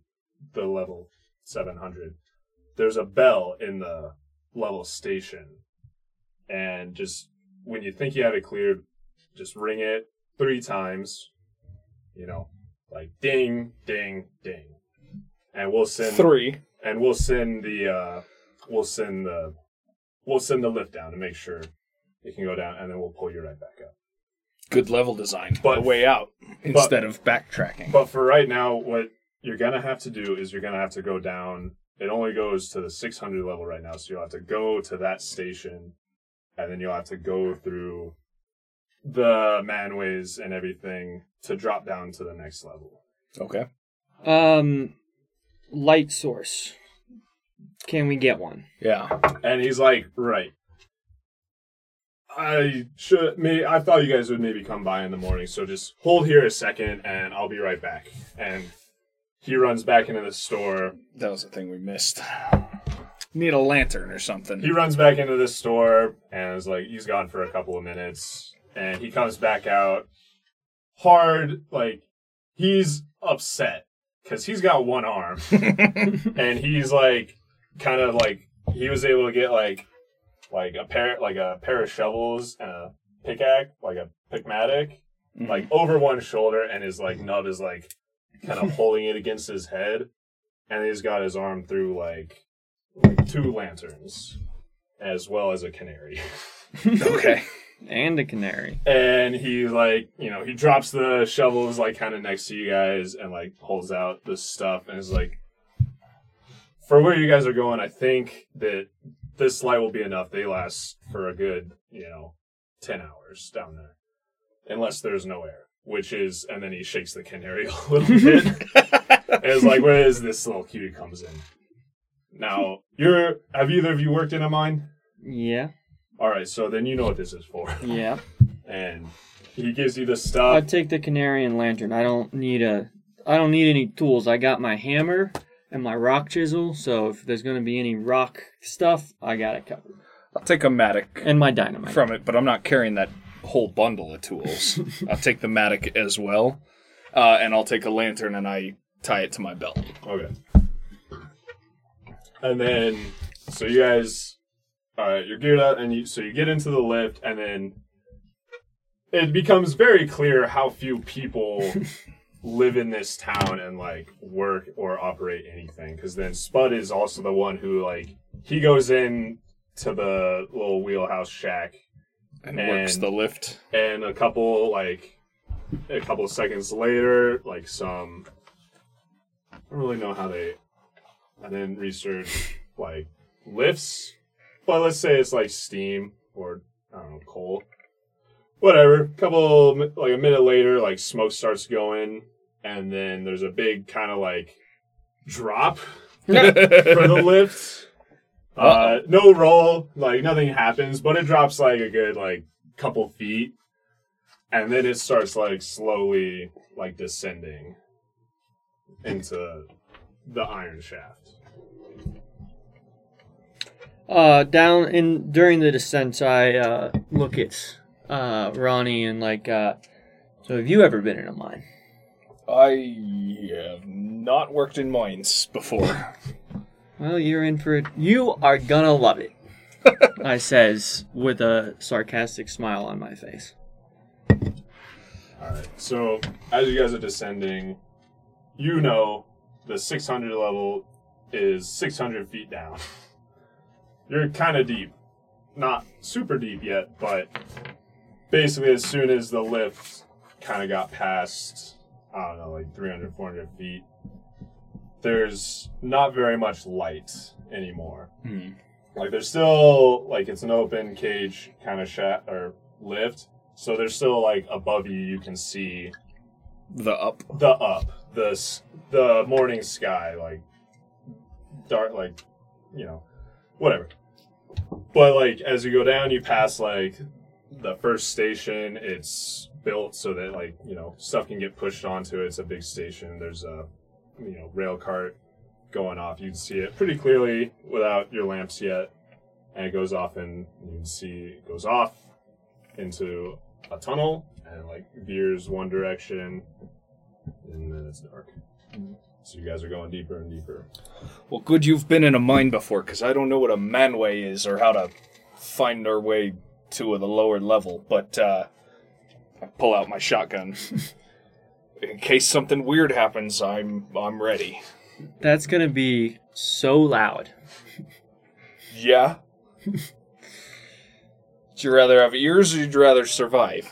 the level 700. There's a bell in the level station, and just when you think you have it cleared, just ring it 3 times, you know, like ding, ding, ding, and we'll send the lift down to make sure it can go down, and then we'll pull you right back up. Good level design, but a way out instead of backtracking. But for right now, what you're going to have to do is you're going to have to go down. It only goes to the 600 level right now, so you'll have to go to that station, and then you'll have to go through the manways and everything to drop down to the next level. Okay. Light source. Can we get one? Yeah. And he's like, right. I thought you guys would maybe come by in the morning, so just hold here a second, and I'll be right back. And he runs back into the store. That was the thing we missed. Need a lantern or something. He runs back into the store, and is like, he's gone for a couple of minutes, and he comes back out hard, like, he's upset, because he's got one arm, and he's, like, kind of, like, he was able to get, like a pair of shovels and a pickaxe, like a pickmatic, mm-hmm. like over one shoulder, and his like nub is like kind of holding it against his head, and he's got his arm through like two lanterns, as well as a canary. Okay, and a canary. And he like he drops the shovels like kind of next to you guys and like pulls out the stuff and is like, for where you guys are going, I think that this light will be enough. They last for a good, 10 hours down there. Unless there's no air. Which is, and then he shakes the canary a little bit. And it's like, where is this little cutie comes in? Now, have either of you worked in a mine? Yeah. Alright, so then you know what this is for. Yeah. And he gives you the stuff. I take the canary and lantern. I don't need any tools. I got my hammer and my rock chisel, so if there's going to be any rock stuff, I got it covered. I'll take a mattock. And my dynamite. From it, but I'm not carrying that whole bundle of tools. I'll take the mattock as well, and I'll take a lantern and I tie it to my belt. Okay. And then, so you guys, you're geared up, and you get into the lift, and then it becomes very clear how few people... live in this town and like work or operate anything, because then Spud is also the one who like he goes in to the little wheelhouse shack and works the lift. And a couple seconds later, like some I don't really know how they and then research like lifts, but let's say it's like steam or I don't know coal, whatever. A minute later, like smoke starts going. And then there's a big kind of like drop for the lift. No roll, like nothing happens, but it drops like a good like couple feet, and then it starts like slowly like descending into the iron shaft. During the descent, I look at Ronnie and like. So have you ever been in a mine? I have not worked in mines before. Well, you're in for it. You are gonna love it, I says with a sarcastic smile on my face. Alright, so as you guys are descending, the 600 level is 600 feet down. You're kind of deep. Not super deep yet, but basically as soon as the lift kind of got past... 300, 400 feet. There's not very much light anymore. Mm. Like, there's still, like, it's an open cage kind of lift, so there's still, like, above you can see... The morning sky, like, dark, like, whatever. But, like, as you go down, you pass, like, the first station, it's... built so that like stuff can get pushed onto it. It's a big station. There's a rail cart going off. You can see it pretty clearly without your lamps yet, and it goes off, and you can see it goes off into a tunnel and like veers one direction, and then it's dark. So you guys are going deeper and deeper. Well, good you've been in a mine before, because I don't know what a manway is or how to find our way to the lower level, but I pull out my shotgun. In case something weird happens, I'm ready. That's gonna be so loud. Yeah? Would you rather have ears or you'd rather survive?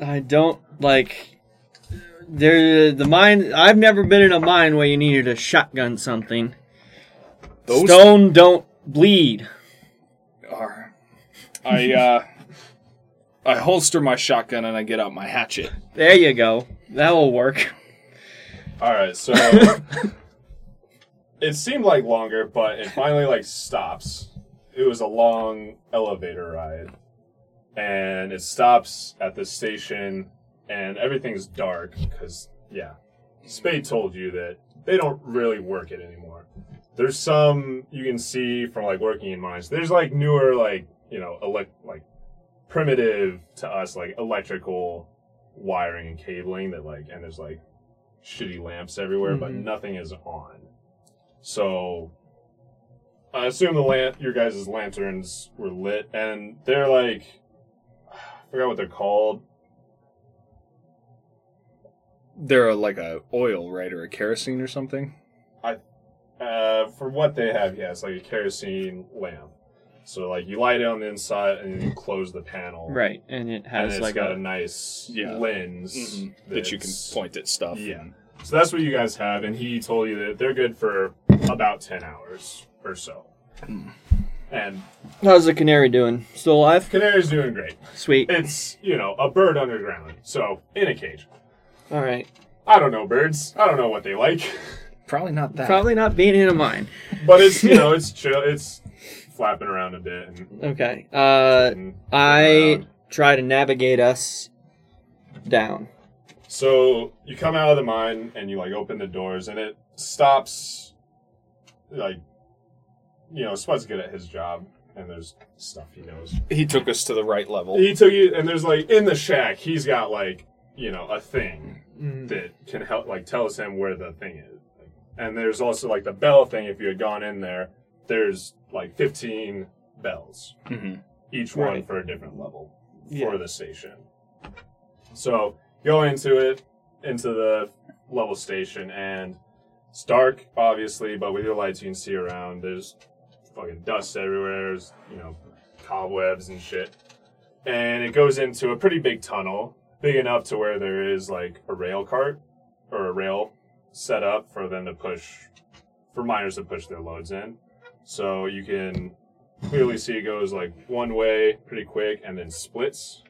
I don't, like... The mine... I've never been in a mine where you needed to shotgun something. Stone don't bleed. I holster my shotgun and I get out my hatchet. There you go. That will work. All right, so it seemed like longer, but it finally like stops. It was a long elevator ride, and it stops at this station, and everything's dark, because, yeah, Spade told you that they don't really work it anymore. There's some you can see from, like, working in mines. There's, like, newer, like, you know, primitive to us, like, electrical wiring and cabling that, like, and there's, like, shitty lamps everywhere, mm-hmm. but nothing is on. So I assume the your guys' lanterns were lit, and they're like, I forgot what they're called. They're like a oil, right, or a kerosene or something? For what they have, yeah, it's like a kerosene lamp. So like you light it on the inside and you close the panel, right? And it has and like got a nice lens mm-hmm. that you can point at stuff. Yeah. And so that's what you guys have, and he told you that they're good for about 10 hours or so. And how's the canary doing? Still alive? Canary's doing great. Sweet. It's, you know, a bird underground, so in a cage. All right. I don't know birds. I don't know what they like. Probably not that. Probably not being in a mine. But it's, you know, it's chill. It's flapping around a bit. And okay. I try to navigate us down. So you come out of the mine and you, like, open the doors and it stops, like, you know, Spud's good at his job and there's stuff he knows. He took us to the right level. He took you, and there's, like, in the shack, he's got, like, you know, a thing that can help, like, tells him where the thing is. And there's also, like, the bell thing. If you had gone in there, there's, like, 15 bells. Mm-hmm. Each one for a different level for the station. So, go into it, into the level station, and it's dark, obviously, but with your lights you can see around. There's fucking dust everywhere. There's, you know, cobwebs and shit. And it goes into a pretty big tunnel, big enough to where there is, like, a rail cart, or a rail set up for them to push, for miners to push their loads in. So you can clearly see it goes like one way pretty quick and then splits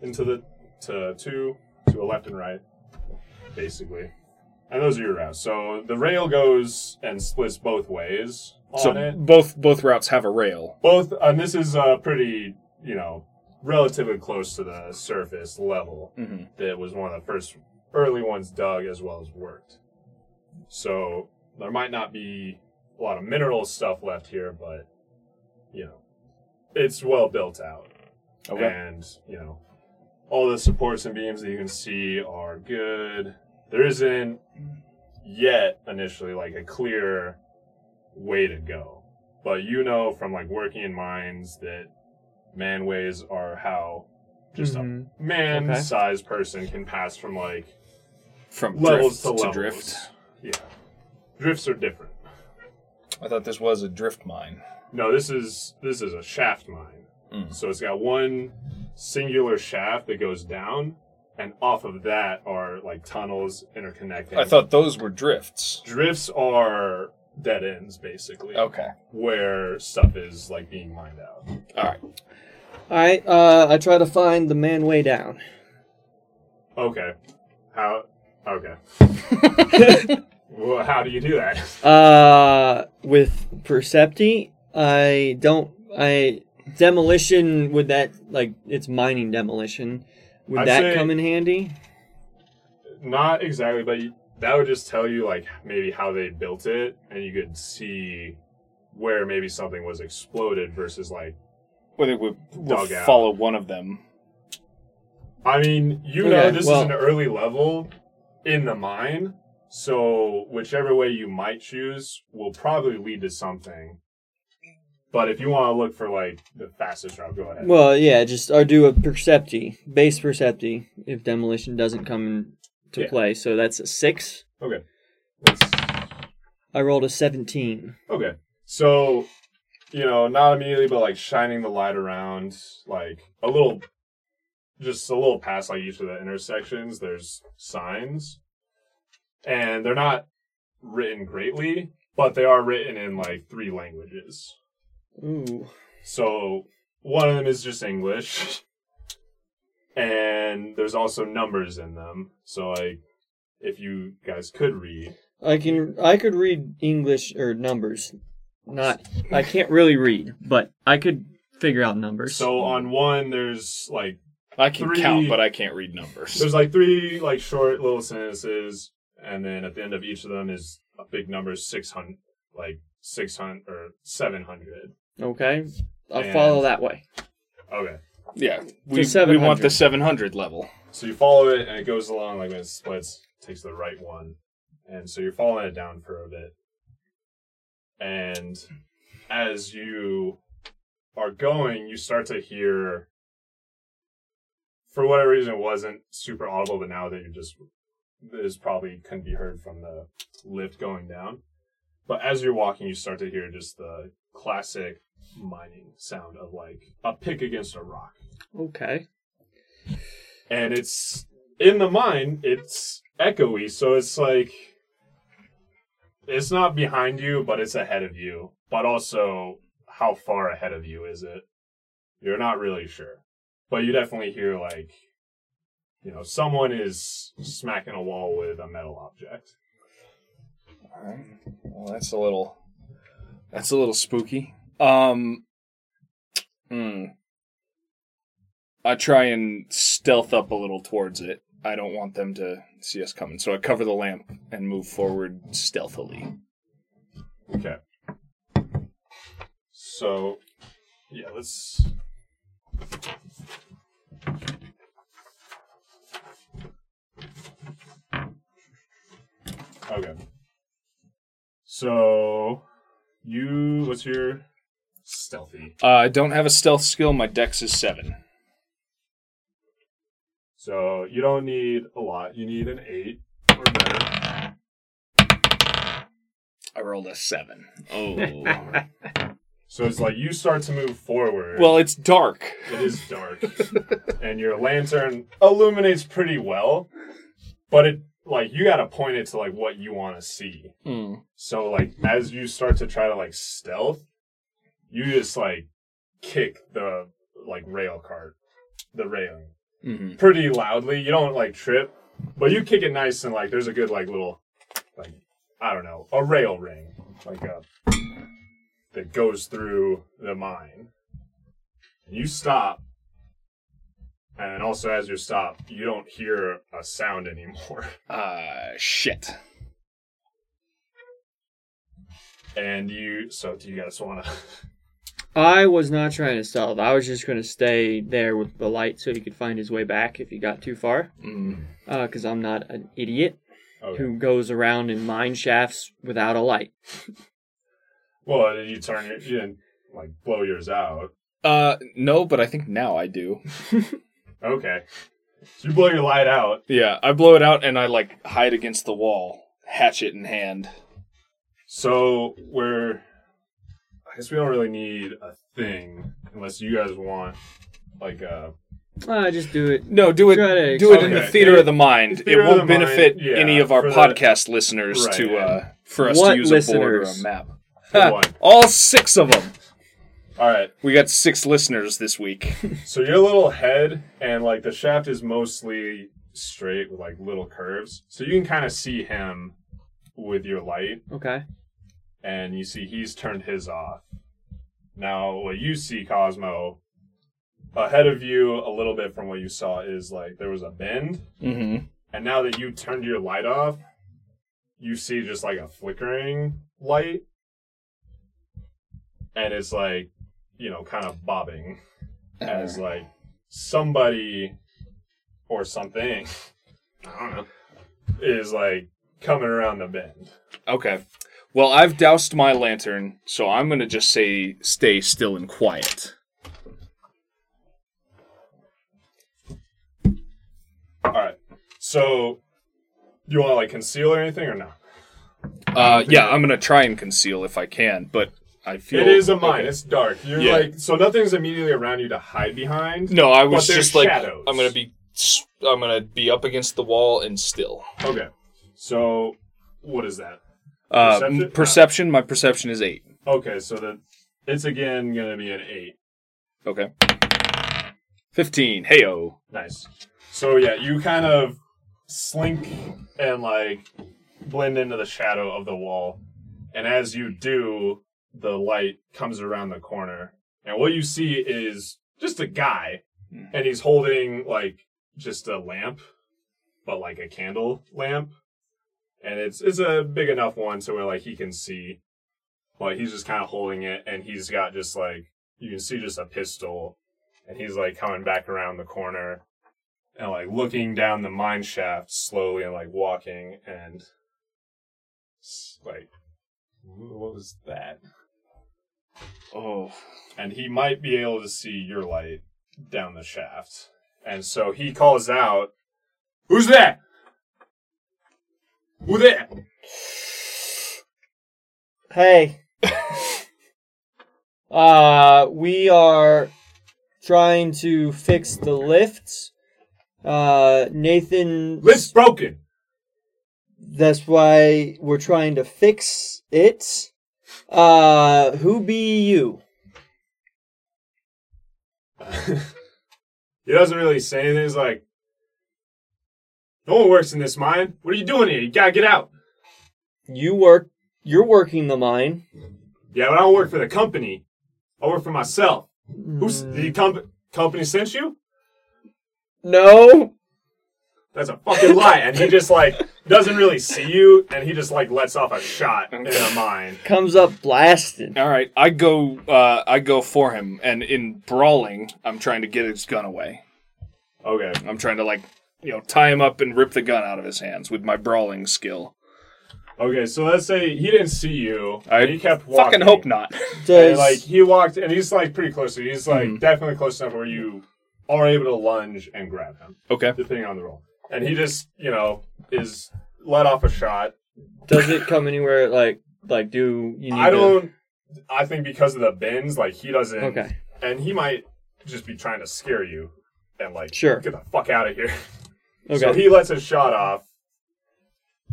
into two, to a left and right, basically. And those are your routes. So the rail goes and splits both ways on it. Both routes have a rail. Both, and this is pretty, you know, relatively close to the surface level. Mm-hmm. That was one of the first early ones dug as well as worked. So there might not be a lot of mineral stuff left here, but, you know, it's well built out. Okay. And, you know, all the supports and beams that you can see are good. There isn't yet initially, like, a clear way to go. But you know from, like, working in mines that manways are how just a man-sized person can pass from, like, from levels to drift. Yeah. Drifts are different. I thought this was a drift mine. No, this is a shaft mine. Mm. So it's got one singular shaft that goes down, and off of that are, like, tunnels interconnecting. I thought those were drifts. Drifts are dead ends, basically. Okay. Where stuff is, like, being mined out. All right, I try to find the man way down. Okay. Well, how do you do that? With Percepti, demolition, would that, like, it's mining demolition. Would that come in handy? Not exactly, but that would just tell you, like, maybe how they built it, and you could see where maybe something was exploded versus, like, whether we'll follow one of them. I mean, this is an early level in the mine, so whichever way you might choose will probably lead to something. But if you want to look for, like, the fastest route, go ahead. Well, yeah, or do a Percepti, base Percepti, if demolition doesn't come into play. So that's a 6. Okay. I rolled a 17. Okay. So, you know, not immediately, but, like, shining the light around, like, just a little past, like, each of the intersections, there's signs. And they're not written greatly, but they are written in, like, 3 languages. Ooh. So, one of them is just English. And there's also numbers in them. So, like, if you guys could read. I could read English, or numbers. I can't really read, but I could figure out numbers. So on one, there's like I can count, but I can't read numbers. There's like three like short little sentences, and then at the end of each of them is a big number, 600, like 600 or 700. Okay, I'll follow that way. Okay. Yeah, we want the 700 level. So you follow it, and it goes along like when it splits, takes the right one, and so you're following it down for a bit. And as you are going, you start to hear, for whatever reason, it wasn't super audible, but now that this probably couldn't be heard from the lift going down. But as you're walking, you start to hear just the classic mining sound of like a pick against a rock. Okay. And it's in the mine, it's echoey, so it's like, it's not behind you, but it's ahead of you. But also, how far ahead of you is it? You're not really sure. But you definitely hear, like, you know, someone is smacking a wall with a metal object. All right. Well, that's a little spooky. I try and stealth up a little towards it. I don't want them to see us coming, so I cover the lamp and move forward stealthily. Okay. So, yeah, let's... Okay. So, what's your stealthy? I don't have a stealth skill. My dex is 7. So, you don't need a lot. You need an 8 or better. I rolled a 7. Oh. So it's like you start to move forward. Well, it's dark. It is dark. And your lantern illuminates pretty well. But it, like, you gotta point it to, like, what you want to see. Mm. So, like, as you start to try to, like, stealth, you just, like, kick the, like, rail cart. The railing. Mm-hmm. Pretty loudly. You don't, like, trip, but you kick it nice and, like, there's a good, like, little, like, I don't know, a rail ring, like, that goes through the mine. And you stop, and also as you stop, you don't hear a sound anymore. Shit. And so do you guys want to... I was not trying to stealth. I was just going to stay there with the light so he could find his way back if he got too far. Because I'm not an idiot who goes around in mine shafts without a light. Well, did you turn it? You didn't, like, blow yours out. No, but I think now I do. Okay. So you blow your light out. Yeah, I blow it out and I, like, hide against the wall, hatchet in hand. So we're... I guess we don't really need a thing unless you guys want, like, a... just do it. No, do it in the theater of the mind. It won't benefit any of our podcast listeners for us to use a board or a map. All 6 of them. All right. We got 6 listeners this week. So your little head and, like, the shaft is mostly straight with, like, little curves. So you can kind of see him with your light. Okay. And you see he's turned his off. Now, what you see, Cosmo, ahead of you a little bit from what you saw is, like, there was a bend. Mm-hmm. And now that you turned your light off, you see just, like, a flickering light. And it's, like, you know, kind of bobbing as, like, somebody or something, I don't know, is, like, coming around the bend. Okay. Well, I've doused my lantern, so I'm going to just say stay still and quiet. All right. So, do you want to, like, conceal or anything or no? I'm going to try and conceal if I can, but I feel... It is a mine. Okay. It's dark. You're like... So nothing's immediately around you to hide behind. No, I was just shadows. Like... I'm going to be up against the wall and still. Okay. So, what is that? Perception. My perception is 8. Okay, so that it's again going to be an 8. Okay. 15. Heyo. Nice. So yeah, you kind of slink and, like, blend into the shadow of the wall, and as you do, the light comes around the corner And what you see is just a guy, and he's holding, like, just a lamp, but, like, a candle lamp. And it's a big enough one so where, like, he can see. But he's just kind of holding it, and he's got just, like, you can see just a pistol. And he's, like, coming back around the corner and, like, looking down the mine shaft slowly and, like, walking. And, like, what was that? Oh. And he might be able to see your light down the shaft. And so he calls out, "Who's that? Who there?" Hey. We are trying to fix the lifts. Nathan... Lift's broken. That's why we're trying to fix it. Who be you? He doesn't really say anything. He's like, "No one works in this mine. What are you doing here? You gotta get out." You're working the mine. Yeah, but I don't work for the company. I work for myself. Who's the company sent you? No. That's a fucking lie. And he just, like, doesn't really see you, and he just, like, lets off a shot in the mine. Comes up blasted. All right, I go for him, and in brawling, I'm trying to get his gun away. Okay. I'm trying to, like, you know, tie him up and rip the gun out of his hands with my brawling skill. Okay, so let's say he didn't see you, and he kept walking. Fucking hope not. And, like, he walked, and he's, like, pretty close to you. He's, like, definitely close enough where you are able to lunge and grab him. Okay. Depending on the roll. And he just, you know, is let off a shot. Does it come anywhere, like, do you need I don't... To... I think because of the bends, like, he doesn't... Okay. And he might just be trying to scare you and, like, sure. Get the fuck out of here. Okay. So he lets his shot off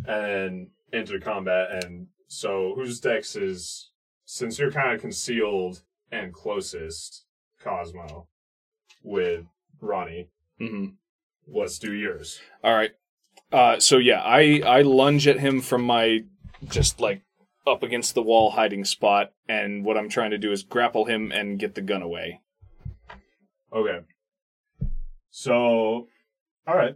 and into combat. And so whose dex is... Since you're kind of concealed and closest, Cosmo, with Ronnie... Mm-hmm. Let's do yours. All right. So, yeah, I lunge at him from my just, like, up against the wall hiding spot, and what I'm trying to do is grapple him and get the gun away. Okay. So, all right.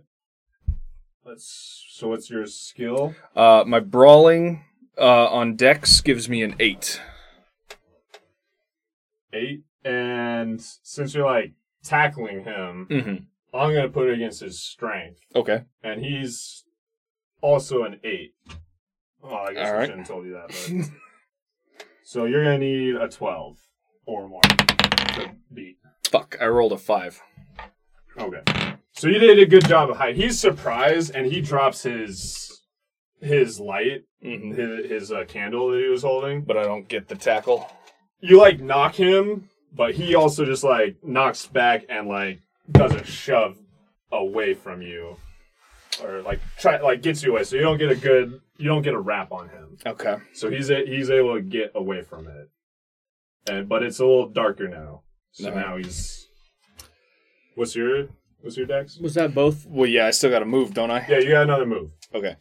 So what's your skill? My brawling on dex gives me an 8. 8? And since you're, like, tackling him... Mm-hmm. I'm going to put it against his strength. Okay. And he's also an 8. Oh, I guess all right. I shouldn't have told you that. But... So you're going to need a 12 or more to beat. Fuck, I rolled a 5. Okay. So you did a good job of hiding. He's surprised, and he drops his light, his candle that he was holding. But I don't get the tackle. You, like, knock him, but he also just, like, knocks back and, like, doesn't shove away from you, or like gets you away, so you don't get a wrap on him. Okay. So he's able to get away from it, but it's a little darker now. So now he's. What's your dex? Was that both? Well, yeah, I still got a move, don't I? Yeah, you got another move. Okay.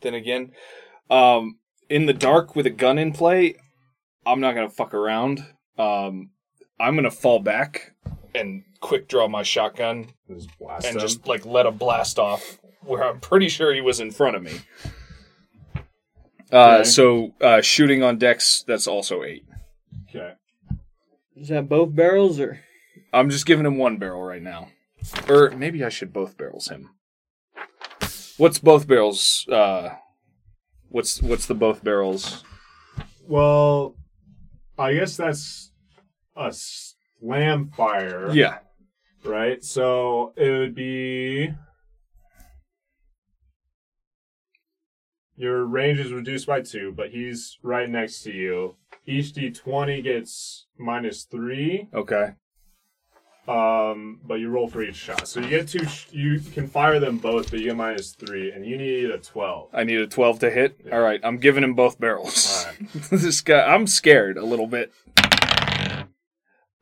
Then again, in the dark with a gun in play, I'm not gonna fuck around. I'm going to fall back and quick draw my shotgun and just, like, let a blast off where I'm pretty sure he was in front of me. Okay. So shooting on dex, that's also 8. Okay. Is that both barrels or? I'm just giving him one barrel right now. Or maybe I should both barrels him. What's both barrels? What's the both barrels? Well, I guess that's... A slam fire. Yeah. Right? So it would be... Your range is reduced by 2, but he's right next to you. Each D20 gets -3. Okay. But you roll for each shot. So you get 2... You can fire them both, but you get -3, and you need a 12. I need a 12 to hit? Yeah. All right, I'm giving him both barrels. All right. This guy... I'm scared a little bit.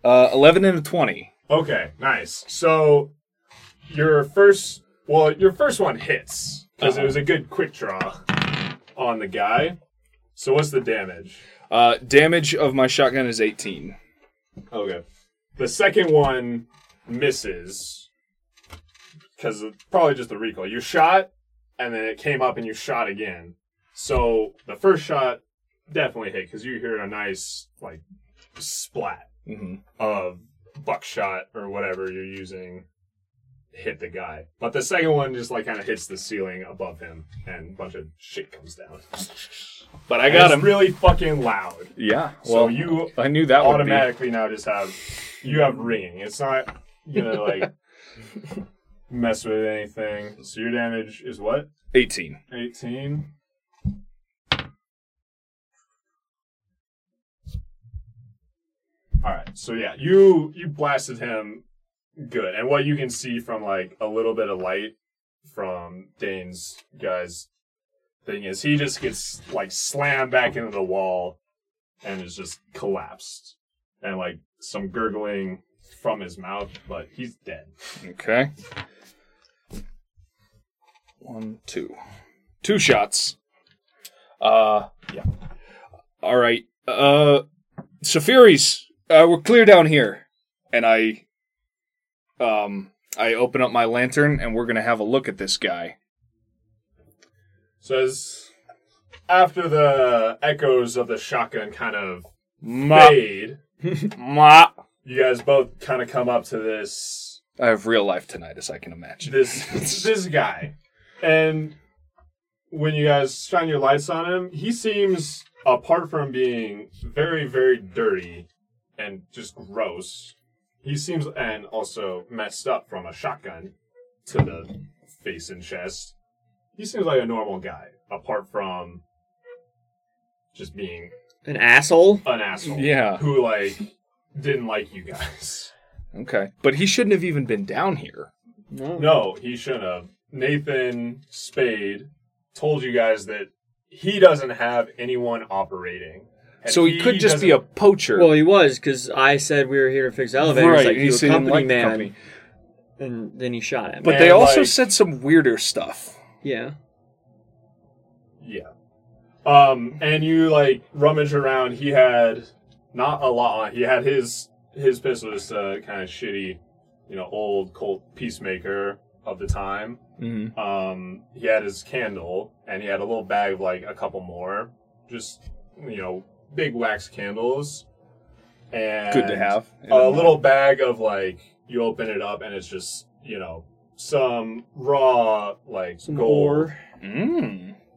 11 and a 20. Okay, nice. So your first one hits because it was a good quick draw on the guy, So what's the damage? Damage of my shotgun is 18. Okay. The second one misses because of probably just the recoil. You shot, and then it came up, and you shot again. So the first shot definitely hit because you hear a nice like splat of buckshot or whatever you're using hit the guy. But the second one just like kind of hits the ceiling above him, and a bunch of shit comes down. But I got him. It's really fucking loud. Yeah. Well, so you I knew that automatically would be. Now just have you have ringing. It's not gonna like mess with anything. So your damage is what? 18. 18. All right. So yeah, you blasted him good. And what you can see from like a little bit of light from Dane's guy's thing is he just gets like slammed back into the wall and is just collapsed. And like some gurgling from his mouth, but he's dead. Okay. 1, 2. Two shots. Yeah. All right. Sophiris, we're clear down here. And I open up my lantern, and we're going to have a look at this guy. Says, after the echoes of the shotgun kind of fade, you guys both kind of come up to this... I have real-life tinnitus, I can imagine. This guy. And when you guys shine your lights on him, he seems, apart from being very, very dirty and just gross... He seems, and also messed up from a shotgun to the face and chest. He seems like a normal guy, apart from just being... An asshole? An asshole. Yeah. Who, like, didn't like you guys. Okay. But he shouldn't have even been down here. No, he shouldn't have. Nathan Spade told you guys that he doesn't have anyone operating. And so he could just be a poacher. Well, he was, because I said we were here to fix elevators. Right. Like, he was a company man. Company. And then he shot at me. But they also said some weirder stuff. Yeah. Yeah. And you, like, rummage around. He had not a lot on. He had his pistol, just a kind of shitty, you know, old Colt Peacemaker of the time. Mm-hmm. He had his candle, and he had a little bag of, like, a couple more. Just, you know... big wax candles and good to have a little bag of like you open it up and it's just you know some raw like some gold.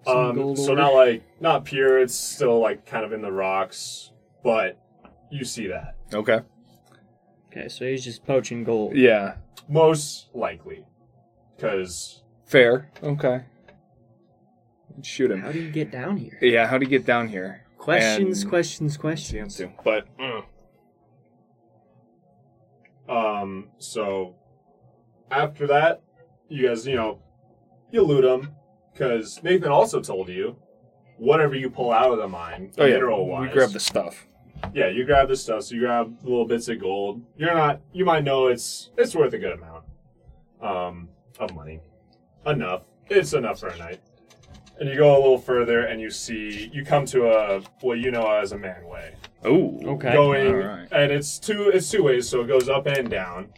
Gold so not like not pure, it's still like kind of in the rocks, but you see that. Okay so he's just poaching gold. Yeah, most likely, because fair. Okay, shoot him. How do you get down here Questions. But, so, after that, you guys, you know, you loot them, because Nathan also told you, whatever you pull out of the mine, mineral-wise. Yeah, you grab the stuff. Yeah, you grab the stuff, so you grab little bits of gold. You might know it's worth a good amount, of money. Enough. It's enough for a night. And you go a little further, and you come to what you know as a manway. Oh, okay. Going, all right. And it's two ways, so it goes up and down.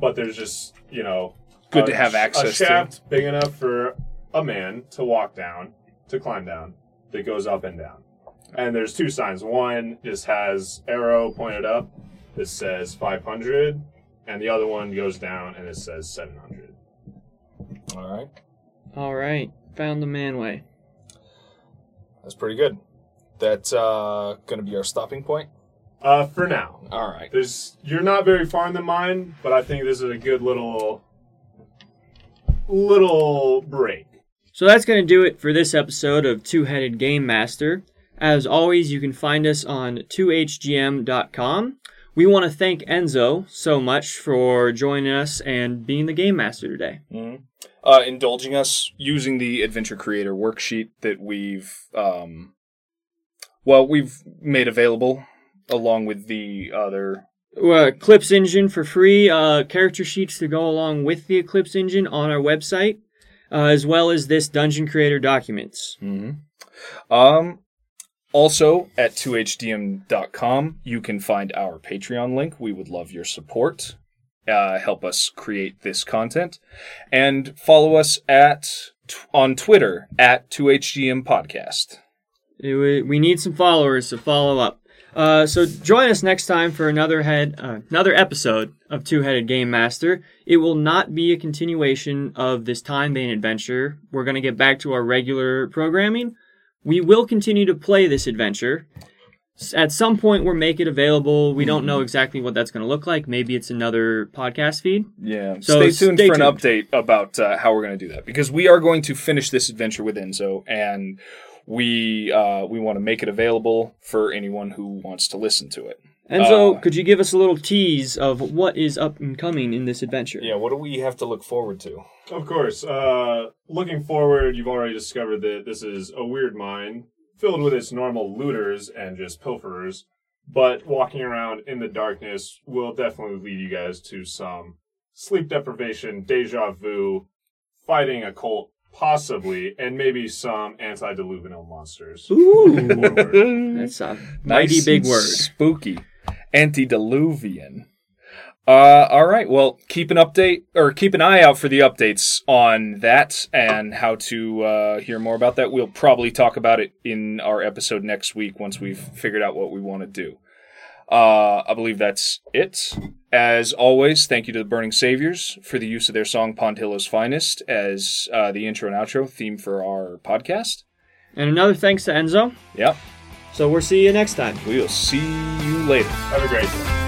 But there's just, you know, good to have access to. A shaft big enough for a man to walk down, to climb down, that goes up and down. And there's two signs. One just has arrow pointed up that says 500, and the other one goes down and it says 700. All right. Found the manway. That's pretty good. That's going to be our stopping point? For now. All right. You're not very far in the mine, but I think this is a good little break. So that's going to do it for this episode of Two-Headed Game Master. As always, you can find us on 2hgm.com. We want to thank Enzo so much for joining us and being the Game Master today. Mm-hmm. Indulging us using the Adventure Creator worksheet that we've made available along with the other... Eclipse Engine for free, character sheets to go along with the Eclipse Engine on our website, as well as this Dungeon Creator documents. Mm-hmm. Also, at 2hdm.com, you can find our Patreon link. We would love your support. Help us create this content. And follow us on Twitter, at 2HGM Podcast. We need some followers to follow up. So join us next time for another episode of Two-Headed Game Master. It will not be a continuation of this Time Vane adventure. We're going to get back to our regular programming. We will continue to play this adventure. At some point, we'll make it available. We don't know exactly what that's going to look like. Maybe it's another podcast feed. Yeah. So stay tuned for an update about how we're going to do that, because we are going to finish this adventure with Enzo, and we want to make it available for anyone who wants to listen to it. Enzo, could you give us a little tease of what is up and coming in this adventure? Yeah. What do we have to look forward to? Of course. Looking forward, you've already discovered that this is a weird mine, filled with its normal looters and just pilferers, but walking around in the darkness will definitely lead you guys to some sleep deprivation, deja vu, fighting a cult, possibly, and maybe some antediluvial monsters. Ooh! That's a mighty big word. Spooky. Antediluvian. All right, well, keep an eye out for the updates on that and how to hear more about that. We'll probably talk about it in our episode next week once we've figured out what we want to do. I believe that's it. As always, thank you to the Burning Saviors for the use of their song Pontillo's Finest as the intro and outro theme for our podcast. And another thanks to Enzo. Yep. So we'll see you next time. We'll see you later. Have a great day.